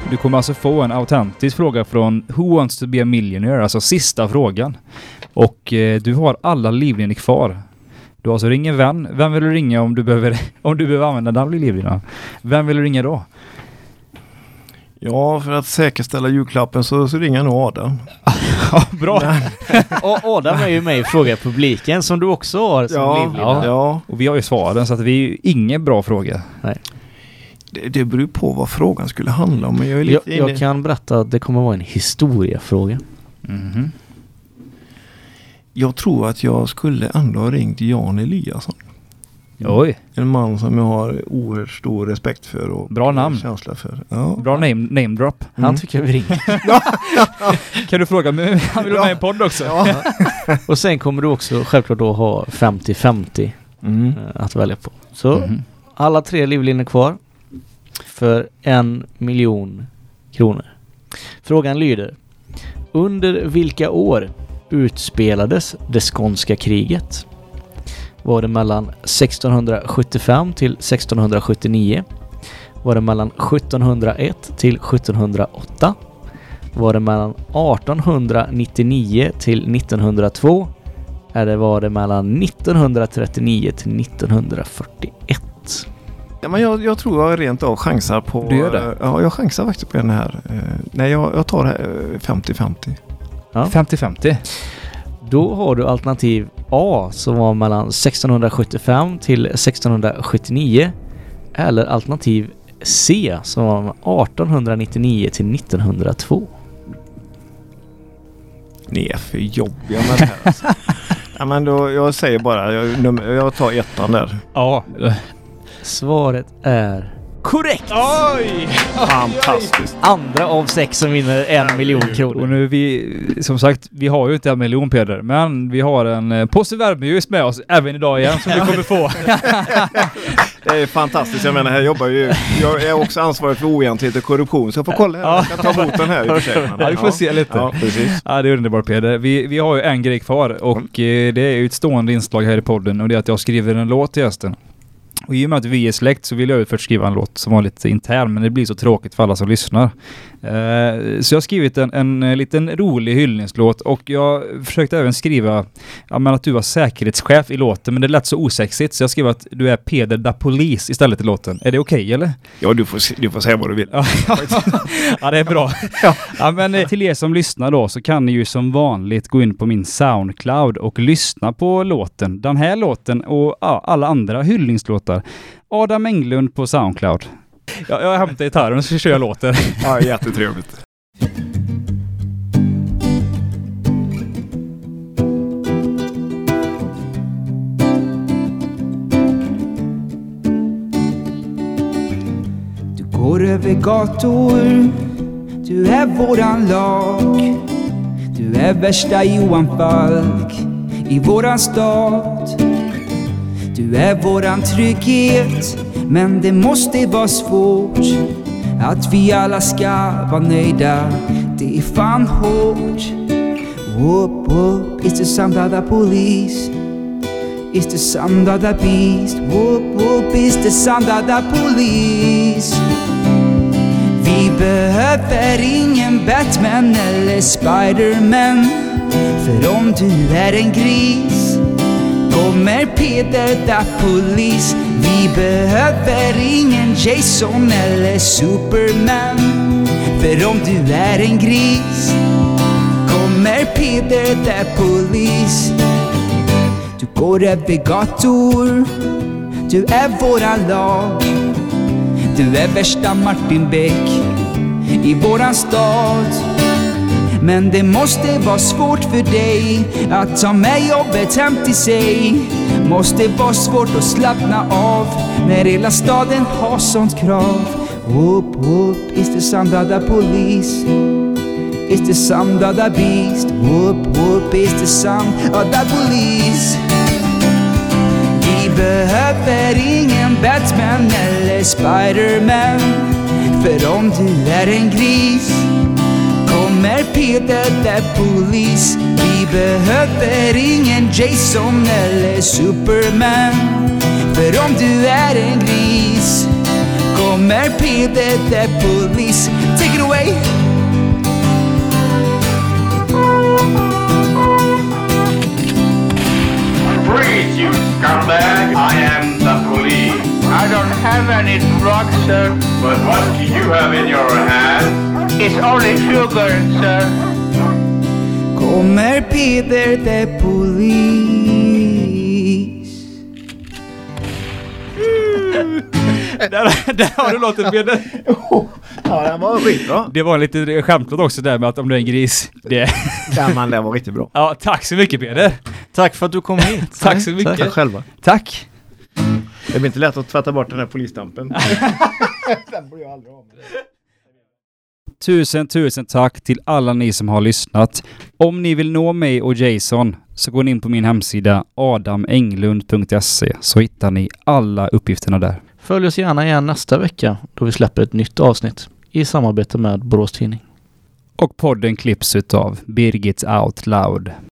Du kommer alltså få en autentisk fråga från Who Wants to be a Millionaire, alltså sista frågan. Och eh, du har alla livlinjer kvar. Du har alltså ring en vän. Vem vill du ringa om du behöver, om du behöver använda den livlinjen? Vem vill du ringa då? Ja, för att säkerställa julklappen så, så ringer jag nog Adam. Ja, bra. Och Adam är ju med i Fråga publiken som du också har som ja, livlinjer. Ja, och vi har ju svaren så att vi är ju ingen bra fråga. Nej. Det, det beror på vad frågan skulle handla om. Men jag, är lite jag, jag kan berätta att det kommer vara en historiefråga. Mm-hmm. Jag tror att jag skulle ändå ha ringt Jan Eliasson. Oj. En man som jag har oerhört stor respekt för och bra namn. Känsla för. Ja. Bra name, name drop. Mm. Han tycker jag vill ringa. Kan du fråga mig? Han vill ha med en podd också. Ja. Och sen kommer du också självklart då ha femtio femtio mm. att välja på. Så mm. alla tre livlinjer kvar. För en miljon kronor. Frågan lyder: under vilka år utspelades det skånska kriget? Var det mellan sexton sjuttiofem till sexton sjuttionio? Var det mellan sjuttonhundraett till sjuttonhundraåtta? Var det mellan artonhundranittionio till nittonhundratvå? Eller var det mellan nittonhundratrettionio till nittonhundrafyrtioett? Ja, men jag, jag tror jag rent av chansar på... Du gör det? Ja, jag chansar faktiskt på den här. Nej, jag, jag tar femtio femtio. Ja. femtio femtio? Då har du alternativ A som var mellan sexton sjuttiofem till sexton sjuttionio. Eller alternativ C som var artonhundranittionio till nittonhundratvå. Ni är för jobbiga med det här alltså. Ja, men då, jag säger bara, jag, jag tar ettan där. Ja, Svaret är Korrekt! Oj! Fantastiskt. Andra av sex som vinner en miljon kronor. Och nu vi, som sagt, vi har ju inte en miljon, Peder, men vi har en påse värmeljus med oss även idag igen som vi kommer få. Det är fantastiskt. Jag menar, här jobbar ju, jag är också ansvarig för oegentlighet och korruption, så jag får kolla här. Jag kan ta emot den här. Ja, vi får se lite. Ja, precis. Ja, det är underbart, Peder. Vi, vi har ju en grej kvar och det är ju ett stående inslag här i podden, och det är att jag skriver en låt till gästen. Och i och med att vi är släkt så vill jag ju först skriva en låt som var lite intern, men det blir så tråkigt för alla som lyssnar. Eh, så jag har skrivit en, en liten rolig hyllningslåt, och jag försökte även skriva ja, men att du var säkerhetschef i låten, men det lät så osexigt, så jag skrev att du är Peder da Polis istället i låten. Är det okej, okay, eller? Ja, du får, du får säga vad du vill. Ja, det är bra. Ja, men till er som lyssnar då, så kan ni ju som vanligt gå in på min Soundcloud och lyssna på låten. Den här låten och ja, alla andra hyllningslåtar. Adam Englund på Soundcloud. Jag, jag hämtar gitarren och så kör jag låten. Ja, jättetrevligt. Du går över gator, du är våran lag. Du är värsta Johan Falk i våran stad. Du är våran trygghet, men det måste vara svårt. Att vi alla ska vara nöjda, det är fan hårt. Upp, upp, it's the sound of the police. It's the sound of the beast. Upp, upp, it's the sound of the police. Vi behöver ingen Batman eller Spiderman. För om du är en gris kommer Peder da Polis. Vi behöver ingen Jason eller Superman. För om du är en gris kommer Peder da Polis. Du går över gator, du är våran lag. Du är värsta Martin Beck i våran stad. Men det måste vara svårt för dig att ta med jobbet hem till sig. Måste vara svårt att slappna av när hela staden har sånt krav. Upp, upp, it's the sound of the police. It's the sound of the beast. Upp, upp, it's the sound of the police. Vi behöver ingen Batman eller Spiderman. För om du är en gris kommer Peder da Polis. Vi behöver ingen Jason eller Superman. För om du är en gris kommer Peder da Polis. Take it away! Freeze you scumbag, I am the police. I don't have any drugs, sir. But what do you have in your hand? It's only sugar, sir. Kommer Peder da Polis. där, där har du låten, Peder. Oh, ja, den var riktigt bra. Det var lite skämtlåt också där med att om du är en gris. Det där man, det var riktigt bra. Ja, tack så mycket, Peder. Tack för att du kom hit. Tack så mycket. Tack själva. Tack. Det blir inte lätt att tvätta bort den här polisstampen. Den blir jag aldrig av med. Tusen, tusen tack till alla ni som har lyssnat. Om ni vill nå mig och Jason så går ni in på min hemsida adam englund punkt se, så hittar ni alla uppgifterna där. Följ oss gärna igen nästa vecka då vi släpper ett nytt avsnitt i samarbete med Borås tidning. Och podden klipps utav Birgits Out Loud.